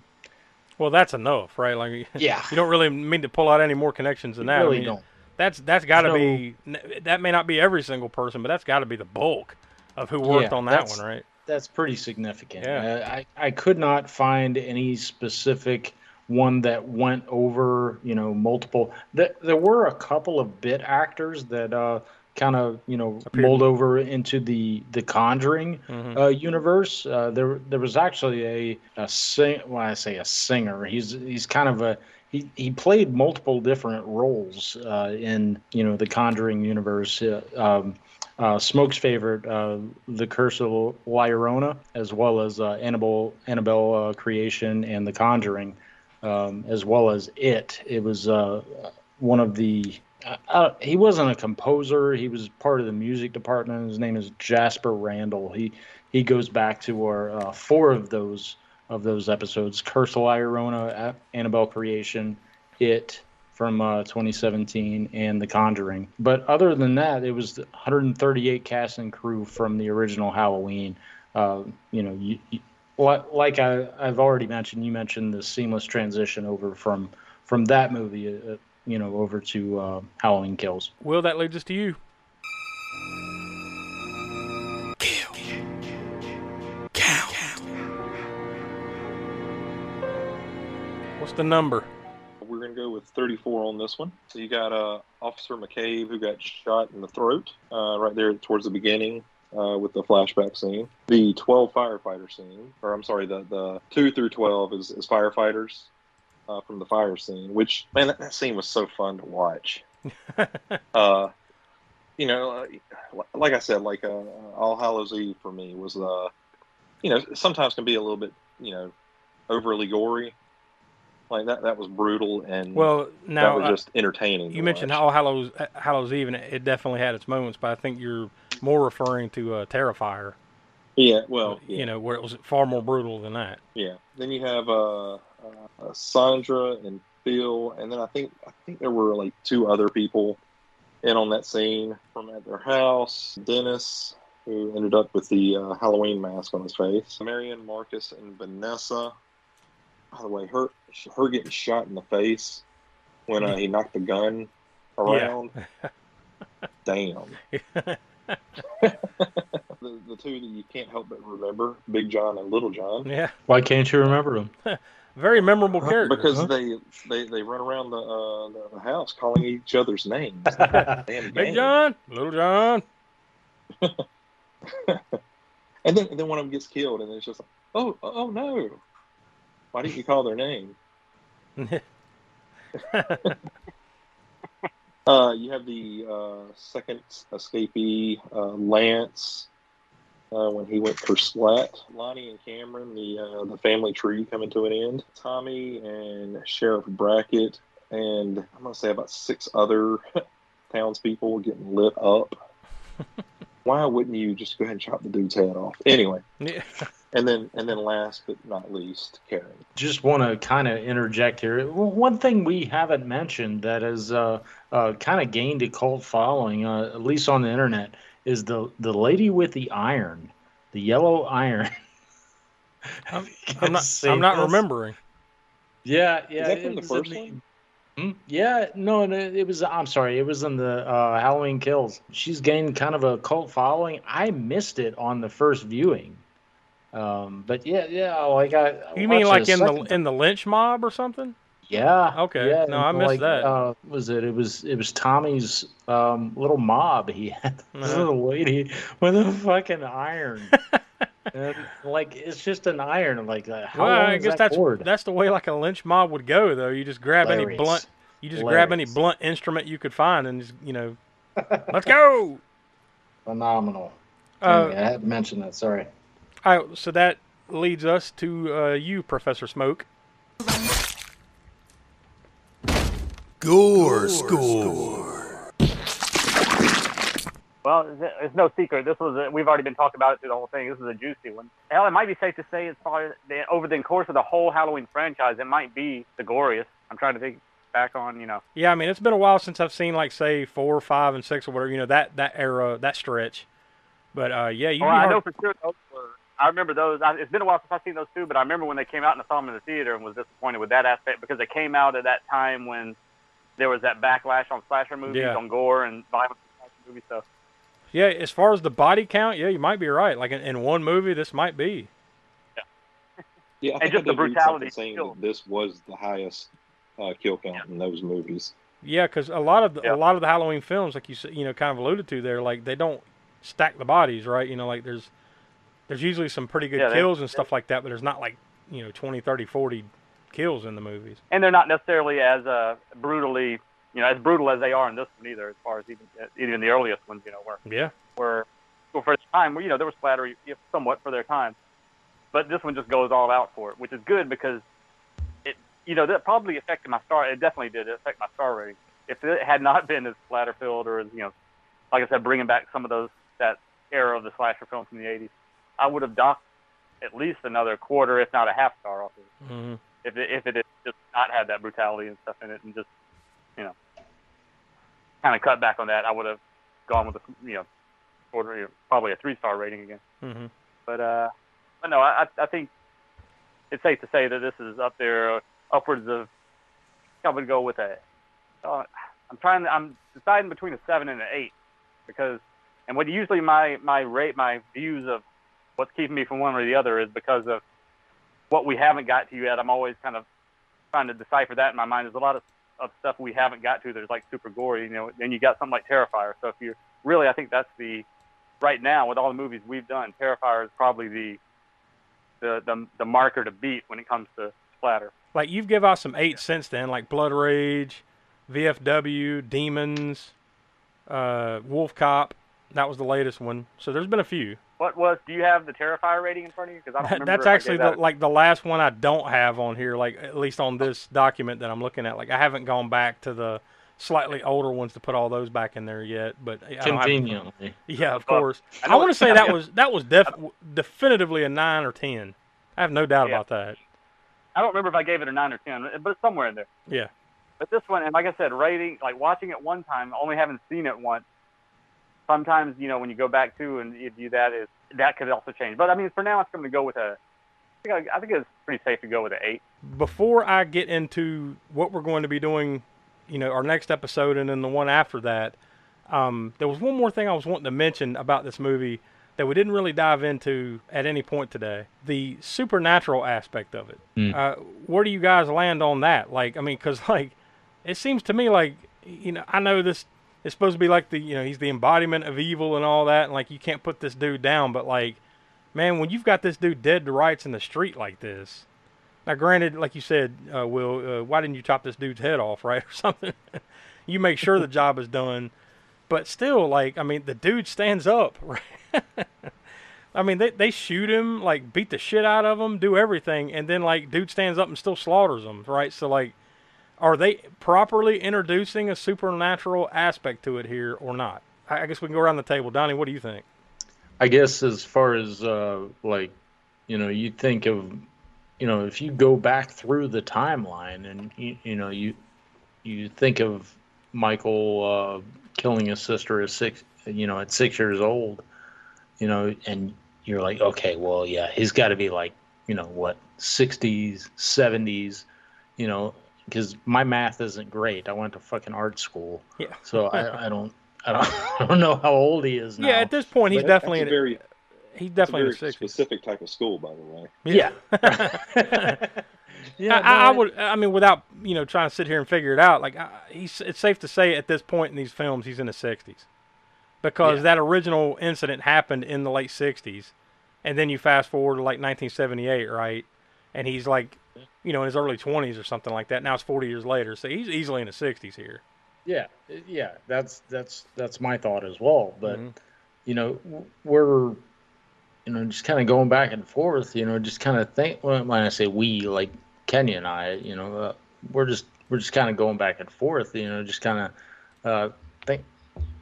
Well, that's enough, right? Like, yeah. You don't really mean to pull out any more connections than that. You really I mean, don't. That's, that's got to so, be, that may not be every single person, but that's got to be the bulk of who worked yeah, on that one, right? That's pretty significant. Yeah. I, I could not find any specific one that went over, you know, multiple. There, there were a couple of bit actors that, uh, kind of, you know, mold over into the the Conjuring mm-hmm. uh, universe. Uh, there, there was actually a a sing. When I say a singer, he's he's kind of a he he played multiple different roles uh, in you know the Conjuring universe. Uh, um, uh, Smoke's favorite, uh, The Curse of La Llorona, as well as uh, Annabelle Annabelle uh, Creation and The Conjuring, um, as well as it. It was uh, one of the. Uh, he wasn't a composer. He was part of the music department. His name is Jasper Randall. He he goes back to our uh, four of those of those episodes: Curse of La Llorona, Annabelle Creation, It from uh, twenty seventeen, and The Conjuring. But other than that, it was one hundred thirty-eight cast and crew from the original Halloween. Uh, you know, you, you, like I I've already mentioned, you mentioned the seamless transition over from from that movie. Uh, you know, over to uh, Halloween Kills. Will, that leads us to you. What's the number? We're going to go with thirty-four on this one. So you got uh, Officer McCabe, who got shot in the throat uh, right there towards the beginning uh, with the flashback scene. The twelve firefighter scene, or I'm sorry, the, the two through twelve is, is firefighters uh, from the fire scene, which, man, that, that scene was so fun to watch. uh, you know, like I said, like uh, All Hallows Eve for me was, uh, you know, sometimes can be a little bit, you know, overly gory. Like that, that was brutal, and well, now, that was just entertaining. You mentioned All Hallows, Hallows Eve, and it definitely had its moments, but I think you're more referring to uh, Terrifier. Yeah, well, yeah. You know, where it was far more brutal than that. Yeah. Then you have uh, uh, Sandra and Phil, and then I think I think there were like two other people in on that scene from at their house. Dennis, who ended up with the uh, Halloween mask on his face. Marion, Marcus, and Vanessa. By the way, her her getting shot in the face when uh, he knocked the gun around. Yeah. Damn. the, the two that you can't help but remember, Big John and Little John. Yeah. Why can't you remember them? Very memorable characters. Because huh? they, they they run around the, uh, the the house calling each other's names. Big John, Little John. and then and then one of them gets killed, and it's just like, oh oh no. Why didn't you call their name? uh, you have the uh, second escapee, uh, Lance, uh, when he went for slat. Lonnie and Cameron, the uh, the family tree coming to an end. Tommy and Sheriff Brackett, and I'm going to say about six other townspeople getting lit up. Why wouldn't you just go ahead and chop the dude's head off? Anyway. Yeah. And then, and then, last but not least, Karen. Just want to kind of interject here. One thing we haven't mentioned that has uh, uh, kind of gained a cult following, uh, at least on the internet, is the the lady with the iron, the yellow iron. I'm, I'm not. I'm not this. remembering. Yeah, yeah. Is that from the first the, one? Hmm? Yeah, no, it was. I'm sorry, it was in the uh, Halloween Kills. She's gained kind of a cult following. I missed it on the first viewing. Um, but yeah, yeah, like I. You mean like in the in the lynch mob or something? Yeah. Okay. Yeah, no, I missed like, that. Uh, what was it? It was it was Tommy's um, little mob. He had this uh-huh. little lady with a fucking iron. And, like it's just an iron. Like uh, how well, long I guess that that's cord? That's the way like a lynch mob would go though. You just grab Hilarious. any blunt. You just Hilarious. grab any blunt instrument you could find and just you know, let's go. Phenomenal. Uh, yeah, I had to mention that. Sorry. All right, so that leads us to uh, you, Professor Smoke. Gore score. Well, it's no secret. This was a, we've already been talking about it through the whole thing. This is a juicy one. Hell, it might be safe to say it's probably the, over the course of the whole Halloween franchise, it might be the goriest. I'm trying to think back on, you know. Yeah, I mean, it's been a while since I've seen, like, say, four, five, and six or whatever, you know, that, that era, that stretch. But, uh, yeah, you oh, I know for sure those were. I remember those. I, it's been a while since I've seen those two, but I remember when they came out and I saw them in the theater and was disappointed with that aspect because they came out at that time when there was that backlash on slasher movies, yeah. on gore and violent slasher movies stuff. Yeah, as far as the body count, yeah, you might be right. Like in, in one movie, this might be. Yeah. yeah and just the brutality. Saying that this was the highest uh, kill count yeah. in those movies. Yeah, because a lot of the, yeah. a lot of the Halloween films, like you you know, kind of alluded to there, like they don't stack the bodies, right? You know, like there's. There's usually some pretty good yeah, they, kills and stuff like that, but there's not like, you know, twenty, thirty, forty kills in the movies. And they're not necessarily as uh, brutally, you know, as brutal as they are in this one either, as far as even even the earliest ones, you know, were. Yeah. Were, well, for the time, you know, there was flattery somewhat for their time. But this one just goes all out for it, which is good because it, you know, that probably affected my star. It definitely did affect my star rating. If it had not been as splatter-filled or, as, you know, like I said, bringing back some of those, that era of the slasher film from the eighties. I would have docked at least another quarter, if not a half star off of it. Mm-hmm. If it, if it had just not had that brutality and stuff in it and just, you know, kind of cut back on that, I would have gone with, a, you know, quarter, probably a three-star rating again. Mm-hmm. But, uh, but no, I, I think it's safe to say that this is up there, uh, upwards of, I would go with a uh, I'm trying to, I'm deciding between a seven and an eight, because, and what usually my, my rate, my views of what's keeping me from one or the other is because of what we haven't got to yet. I'm always kind of trying to decipher that in my mind. There's a lot of, of stuff we haven't got to. There's like super gory, you know, then you got something like Terrifier. So if you're really, I think that's the, right now with all the movies we've done, Terrifier is probably the, the, the, the marker to beat when it comes to splatter. Like, you've given out some eights since then, like Blood Rage, V F W, Demons, uh, Wolf Cop. That was the latest one. So there's been a few. What was? Do you have the Terrifier rating in front of you? Because I don't remember. That's actually the, like the last one I don't have on here. Like, at least on this document that I'm looking at. Like, I haven't gone back to the slightly older ones to put all those back in there yet. But I conveniently. Don't have, yeah, of course. Well, I, I want to say that was that was def, definitively a nine or ten. I have no doubt yeah. about that. I don't remember if I gave it a nine or ten, but it's somewhere in there. Yeah. But this one, and like I said, rating, like watching it one time, only having seen it once. Sometimes, you know, when you go back to and you do that, is that could also change. But I mean, for now, it's going to go with a. I think, I, I think it's pretty safe to go with an eight. Before I get into what we're going to be doing, you know, our next episode and then the one after that, um, there was one more thing I was wanting to mention about this movie that we didn't really dive into at any point today, the supernatural aspect of it. Mm. Uh, where do you guys land on that? Like, I mean, because, like, it seems to me like, you know, I know this is supposed to be like the, you know, he's the embodiment of evil and all that, and, like, you can't put this dude down, but, like, man, when you've got this dude dead to rights in the street like this, now, granted, like you said, uh, Will, uh, why didn't you chop this dude's head off, right, or something? You make sure the job is done, but still, like, I mean, the dude stands up, right? I mean, they, they shoot him, like, beat the shit out of him, do everything, and then, like, dude stands up and still slaughters him, right? So, like, are they properly introducing a supernatural aspect to it here or not? I guess we can go around the table. Donnie, what do you think? I guess as far as, uh, like, you know, you think of, you know, if you go back through the timeline and, you, you know, you you think of Michael uh, killing his sister at six, you know, at six years old, you know, and you're like, okay, well, yeah, he's got to be like, you know, what, sixties, seventies, you know, because my math isn't great. I went to fucking art school. Yeah. So I, I don't, I don't, I don't know how old he is now. Yeah, at this point, he's but definitely in very, he's definitely a very in specific type of school, by the way. Yeah. Yeah. Yeah, I, I would. I mean, without, you know, trying to sit here and figure it out, like, I, he's, it's safe to say at this point in these films, he's in his sixties. Because yeah. that original incident happened in the late sixties, and then you fast forward to like nineteen seventy-eight, right? And he's like, you know, in his early twenties or something like that. Now it's forty years later, so he's easily in his sixties here. Yeah, yeah, that's that's that's my thought as well. But mm-hmm. you know, we're you know just kind of going back and forth. You know, just kind of think when I say we, like Kenya and I, you know, uh, we're just we're just kind of going back and forth. You know, just kind of uh, think.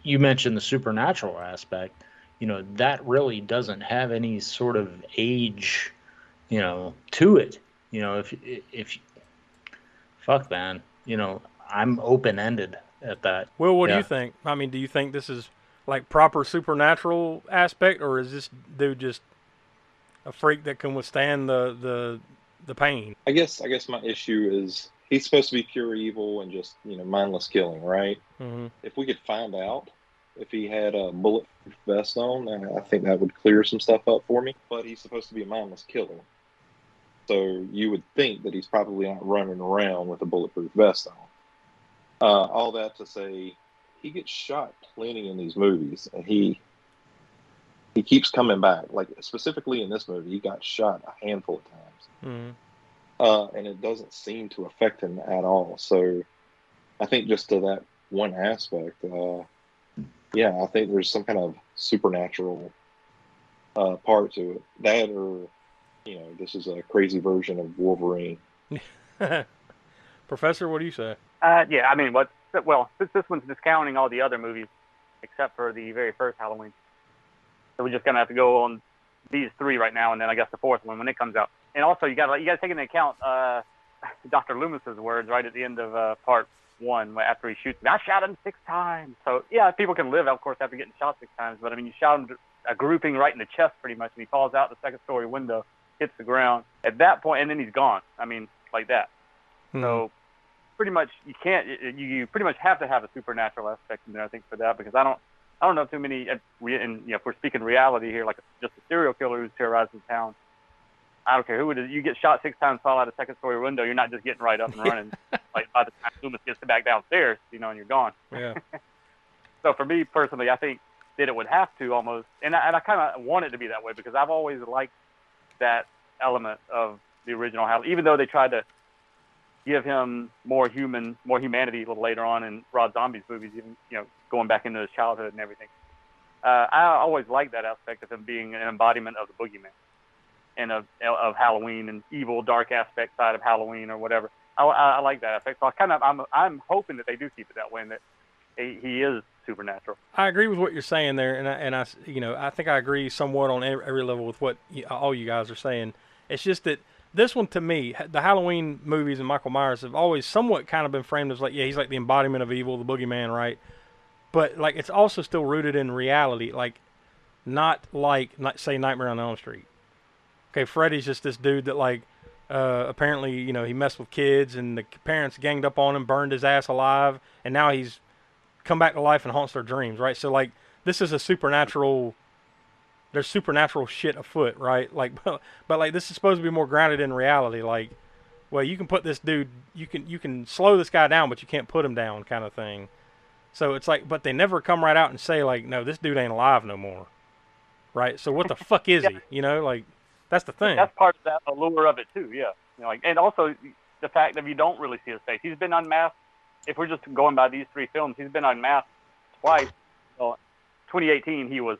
You mentioned the supernatural aspect, you know, that really doesn't have any sort of age, you know, to it. You know, if, if, fuck man, you know, I'm open-ended at that. Well, what yeah. do you think? I mean, do you think this is like proper supernatural aspect, or is this dude just a freak that can withstand the, the, the pain? I guess, I guess my issue is, he's supposed to be pure evil and just, you know, mindless killing, right? Mm-hmm. If we could find out if he had a bulletproof vest on, I think that would clear some stuff up for me. But he's supposed to be a mindless killer. So you would think that he's probably not running around with a bulletproof vest on. Uh, all that to say, he gets shot plenty in these movies, and he he keeps coming back. Like, specifically in this movie, he got shot a handful of times. Mm-hmm. Uh, and it doesn't seem to affect him at all. So I think just to that one aspect, uh, yeah, I think there's some kind of supernatural uh, part to it. That or, you know, this is a crazy version of Wolverine. Professor, what do you say? Uh, yeah, I mean, what? well, since this one's discounting all the other movies except for the very first Halloween. So we're just going to have to go on these three right now, and then I guess the fourth one when it comes out. And also, you got you got to take into account uh, Doctor Loomis's words right at the end of uh, part one, after he shoots him. I shot him six times. So yeah, people can live, of course, after getting shot six times. But I mean, you shot him a grouping right in the chest, pretty much, and he falls out the second story window, hits the ground. At that point, and then he's gone. I mean, like that. Mm-hmm. So pretty much you can't you, you pretty much have to have a supernatural aspect in there, I think, for that, because I don't I don't know too many. If we and you know if we're speaking reality here, like just a serial killer who's terrorizing the town. I don't care who it is. You get shot six times, fall out a second story window. You're not just getting right up and running. Like by the time Loomis gets back downstairs, you know, and you're gone. Yeah. So for me personally, I think that it would have to almost, and I, and I kind of want it to be that way because I've always liked that element of the original Halloween, even though they tried to give him more human, more humanity a little later on in Rob Zombie's movies, even you know going back into his childhood and everything. Uh, I always liked that aspect of him being an embodiment of the boogeyman. And of of Halloween and evil, dark aspect side of Halloween or whatever. I, I, I like that aspect. So I kind of I'm I'm hoping that they do keep it that way and that he, he is supernatural. I agree with what you're saying there, and I, and I you know I think I agree somewhat on every, every level with what you, all you guys are saying. It's just that this one to me, the Halloween movies and Michael Myers have always somewhat kind of been framed as like yeah he's like the embodiment of evil, the boogeyman, right? But like it's also still rooted in reality, like not like not, say Nightmare on Elm Street. Okay, Freddy's just this dude that, like, uh, apparently, you know, he messed with kids, and the parents ganged up on him, burned his ass alive, and now he's come back to life and haunts their dreams, right? So, like, this is a supernatural, there's supernatural shit afoot, right? Like, but, but, like, this is supposed to be more grounded in reality, like, well, you can put this dude, you can, you can slow this guy down, but you can't put him down kind of thing. So it's like, but they never come right out and say, like, no, this dude ain't alive no more, right? So what the fuck is yeah. he, you know, like... That's the thing. That's part of that allure of it too, yeah. You know, like, and also the fact that you don't really see his face. He's been unmasked. If we're just going by these three films, he's been unmasked twice. Well, twenty eighteen, he was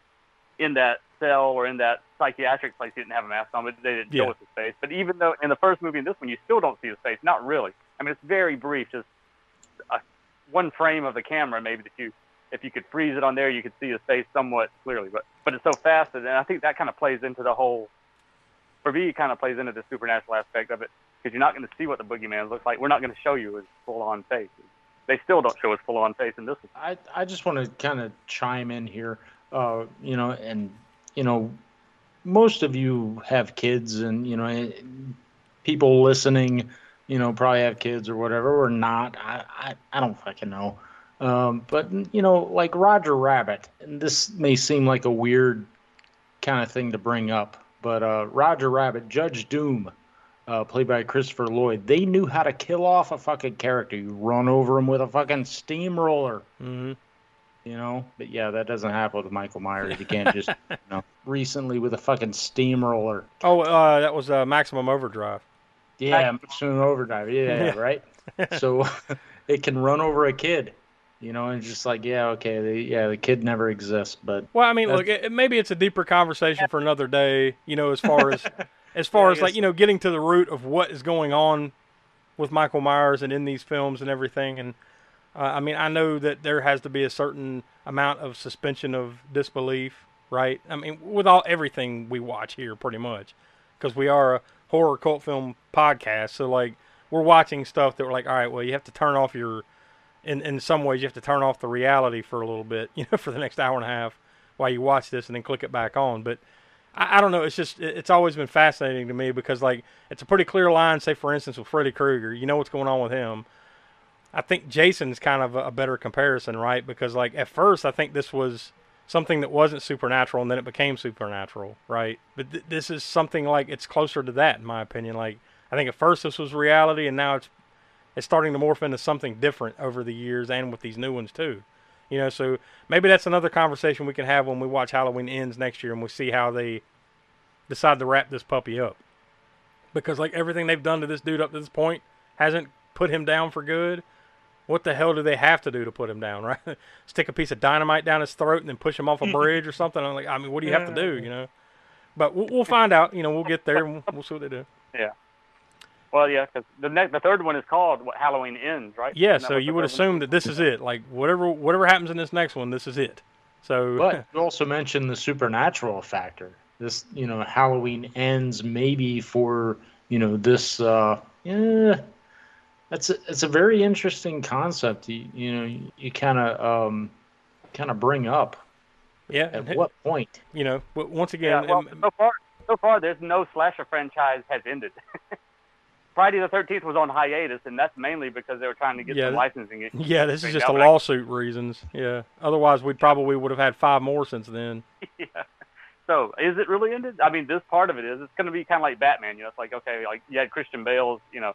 in that cell or in that psychiatric place. He didn't have a mask on, but they didn't show us his face. But even though in the first movie and this one, you still don't see his face. Not really. I mean, it's very brief, just a, one frame of the camera maybe that you. If you could freeze it on there, you could see his face somewhat clearly. But but it's so fast, and I think that kind of plays into the whole. For me, it kind of plays into the supernatural aspect of it because you're not going to see what the boogeyman looks like. We're not going to show you his full-on face. They still don't show his full-on face in this one. I, I just want to kind of chime in here, uh, you know, and, you know, most of you have kids and, you know, people listening, you know, probably have kids or whatever or not. I, I, I don't fucking know. Um, but, you know, like Roger Rabbit, and this may seem like a weird kind of thing to bring up. But uh, Roger Rabbit, Judge Doom, uh, played by Christopher Lloyd, they knew how to kill off a fucking character. You run over him with a fucking steamroller, mm-hmm. you know. But yeah, that doesn't happen with Michael Myers. You can't just, you know, recently with a fucking steamroller. Oh, uh, that was uh, Maximum Overdrive. Yeah, Maximum Overdrive. Yeah, yeah. Right. So it can run over a kid. You know, and just like, yeah, okay, the, yeah, the kid never exists, but... Well, I mean, look, it, maybe it's a deeper conversation for another day, you know, as far as, as far yeah, as, like, so. You know, getting to the root of what is going on with Michael Myers and in these films and everything, and, uh, I mean, I know that there has to be a certain amount of suspension of disbelief, right? I mean, with all everything we watch here, pretty much, because we are a horror cult film podcast, so, like, we're watching stuff that we're like, all right, well, you have to turn off your... In in some ways, you have to turn off the reality for a little bit, you know, for the next hour and a half while you watch this and then click it back on. But I, I don't know. It's just, it's always been fascinating to me because, like, it's a pretty clear line, say, for instance, with Freddy Krueger. You know what's going on with him. I think Jason's kind of a, a better comparison, right? Because, like, at first, I think this was something that wasn't supernatural and then it became supernatural, right? But th this is something, like, it's closer to that, in my opinion. Like, I think at first this was reality and now it's, It's starting to morph into something different over the years and with these new ones too. You know, so maybe that's another conversation we can have when we watch Halloween Ends next year and we see how they decide to wrap this puppy up. Because, like, everything they've done to this dude up to this point hasn't put him down for good. What the hell do they have to do to put him down, right? Stick a piece of dynamite down his throat and then push him off a bridge or something. I'm like, I mean, what do you yeah. have to do, you know? But we'll, we'll find out. You know, we'll get there and we'll, we'll see what they do. Yeah. Well, yeah, because the next, the third one is called what, Halloween Ends, right? Yeah, so you would assume that this is it. Like, whatever whatever happens in this next one, this is it. So, but you also mentioned the supernatural factor. This, you know, Halloween Ends maybe for, you know, this, uh, yeah, that's a, it's a very interesting concept, you, you know, you kind of um, kind of bring up. Yeah. At what point? You know, once again. Yeah, well, so, far, so far, there's no slasher franchise has ended. Friday the thirteenth was on hiatus, and that's mainly because they were trying to get yeah, some licensing issues. Yeah, this is just the lawsuit I... reasons. Yeah. Otherwise, we probably would have had five more since then. Yeah. So, is it really ended? I mean, this part of it is. It's going to be kind of like Batman. You know, it's like, okay, like you had Christian Bale's, you know,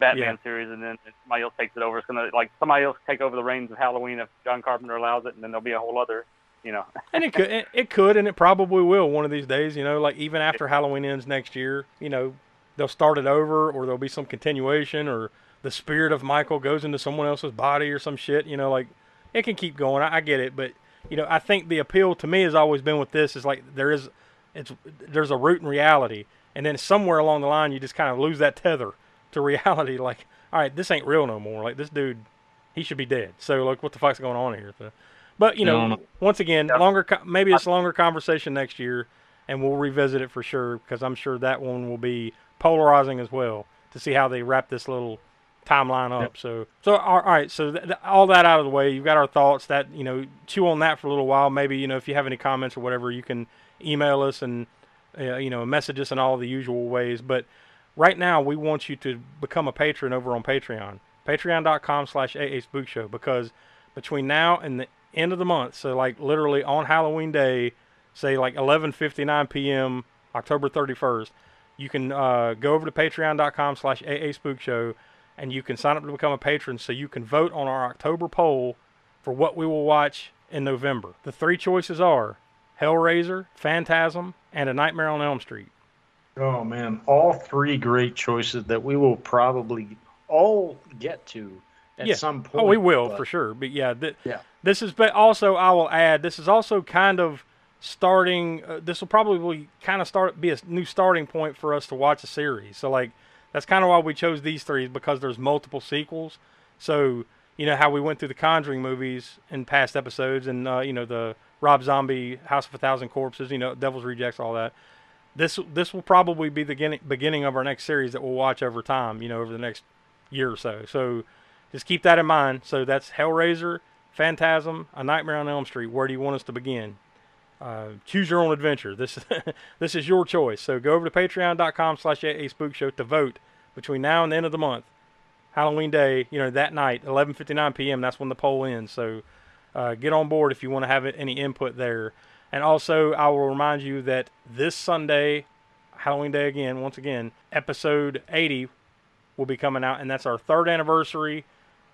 Batman yeah. series, and then somebody else takes it over. It's going to, like, somebody else take over the reins of Halloween if John Carpenter allows it, and then there'll be a whole other, you know. And it could, it could, and it probably will one of these days, you know, like even after Halloween ends next year, you know, they'll start it over, or there'll be some continuation, or the spirit of Michael goes into someone else's body or some shit, you know, like it can keep going. I, I get it, but you know, I think the appeal to me has always been with this is like there is, it's there's a root in reality, and then somewhere along the line you just kind of lose that tether to reality. Like, all right, this ain't real no more. Like this dude, he should be dead. So like, what the fuck's going on here? So, but you know, no, no. once again, no. longer maybe it's a longer conversation next year, and we'll revisit it for sure because I'm sure that one will be polarizing as well to see how they wrap this little timeline up. Yep. So, so all right. So th th all that out of the way, you've got our thoughts. That you know, chew on that for a little while. Maybe you know, if you have any comments or whatever, you can email us and uh, you know, message us in all the usual ways. But right now, we want you to become a patron over on Patreon, patreon dot com slash A A Spook Show, because between now and the end of the month, so like literally on Halloween Day, say like eleven fifty-nine p m October thirty-first, you can uh, go over to patreon dot com slash A A Spook Show, and you can sign up to become a patron so you can vote on our October poll for what we will watch in November. The three choices are Hellraiser, Phantasm, and A Nightmare on Elm Street. Oh, man. All three great choices that we will probably all get to at yeah. some point. Oh, we will, but... for sure. But, yeah, th yeah, this is but also, I will add, this is also kind of starting, uh, this will probably kind of start be a new starting point for us to watch a series. So, like, that's kind of why we chose these three, because there's multiple sequels. So, you know, how we went through the Conjuring movies in past episodes and, uh, you know, the Rob Zombie, House of a Thousand Corpses, you know, Devil's Rejects, all that. This this will probably be the beginning, beginning of our next series that we'll watch over time, you know, over the next year or so. So just keep that in mind. So that's Hellraiser, Phantasm, A Nightmare on Elm Street. Where do you want us to begin? Uh, choose your own adventure. This this is your choice. So go over to patreon dot com slash A A Spook Show to vote between now and the end of the month. Halloween Day, you know, that night, eleven fifty-nine p m, that's when the poll ends. So uh, get on board if you want to have any input there. And also, I will remind you that this Sunday, Halloween Day again, once again, episode eighty will be coming out. And that's our third anniversary,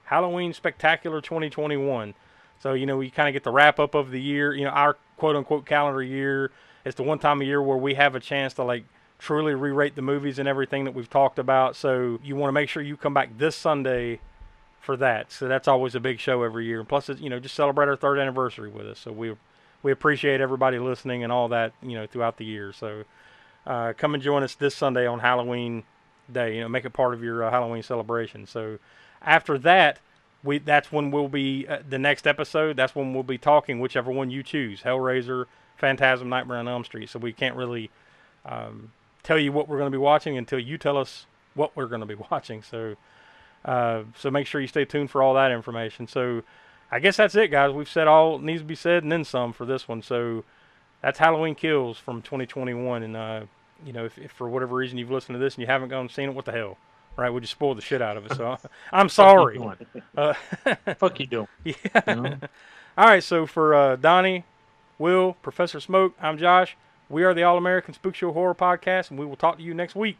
Halloween Spectacular twenty twenty-one. So, you know, we kind of get the wrap-up of the year, you know, our quote-unquote calendar year. It's the one time a year where we have a chance to, like, truly re-rate the movies and everything that we've talked about. So you want to make sure you come back this Sunday for that. So that's always a big show every year. And plus, it's, you know, just celebrate our third anniversary with us. So we We appreciate everybody listening and all that, you know, throughout the year. So uh, come and join us this Sunday on Halloween Day. You know, make it part of your uh, Halloween celebration. So after that, we that's when we'll be, uh, the next episode, that's when we'll be talking whichever one you choose, Hellraiser, Phantasm, Nightmare on Elm Street. So we can't really um, tell you what we're going to be watching until you tell us what we're going to be watching. So, uh, so make sure you stay tuned for all that information. So I guess that's it, guys. We've said all needs to be said and then some for this one. So that's Halloween Kills from twenty twenty-one. And, uh, you know, if, if for whatever reason you've listened to this and you haven't gone and seen it, what the hell? Right? We just spoiled the shit out of it. So I'm sorry. What the fuck you doing? Uh, fuck you doing. Yeah. You know? All right. So for uh, Donnie, Will, Professor Smoke, I'm Josh. We are the All-American Spook Show Horror Podcast, and we will talk to you next week.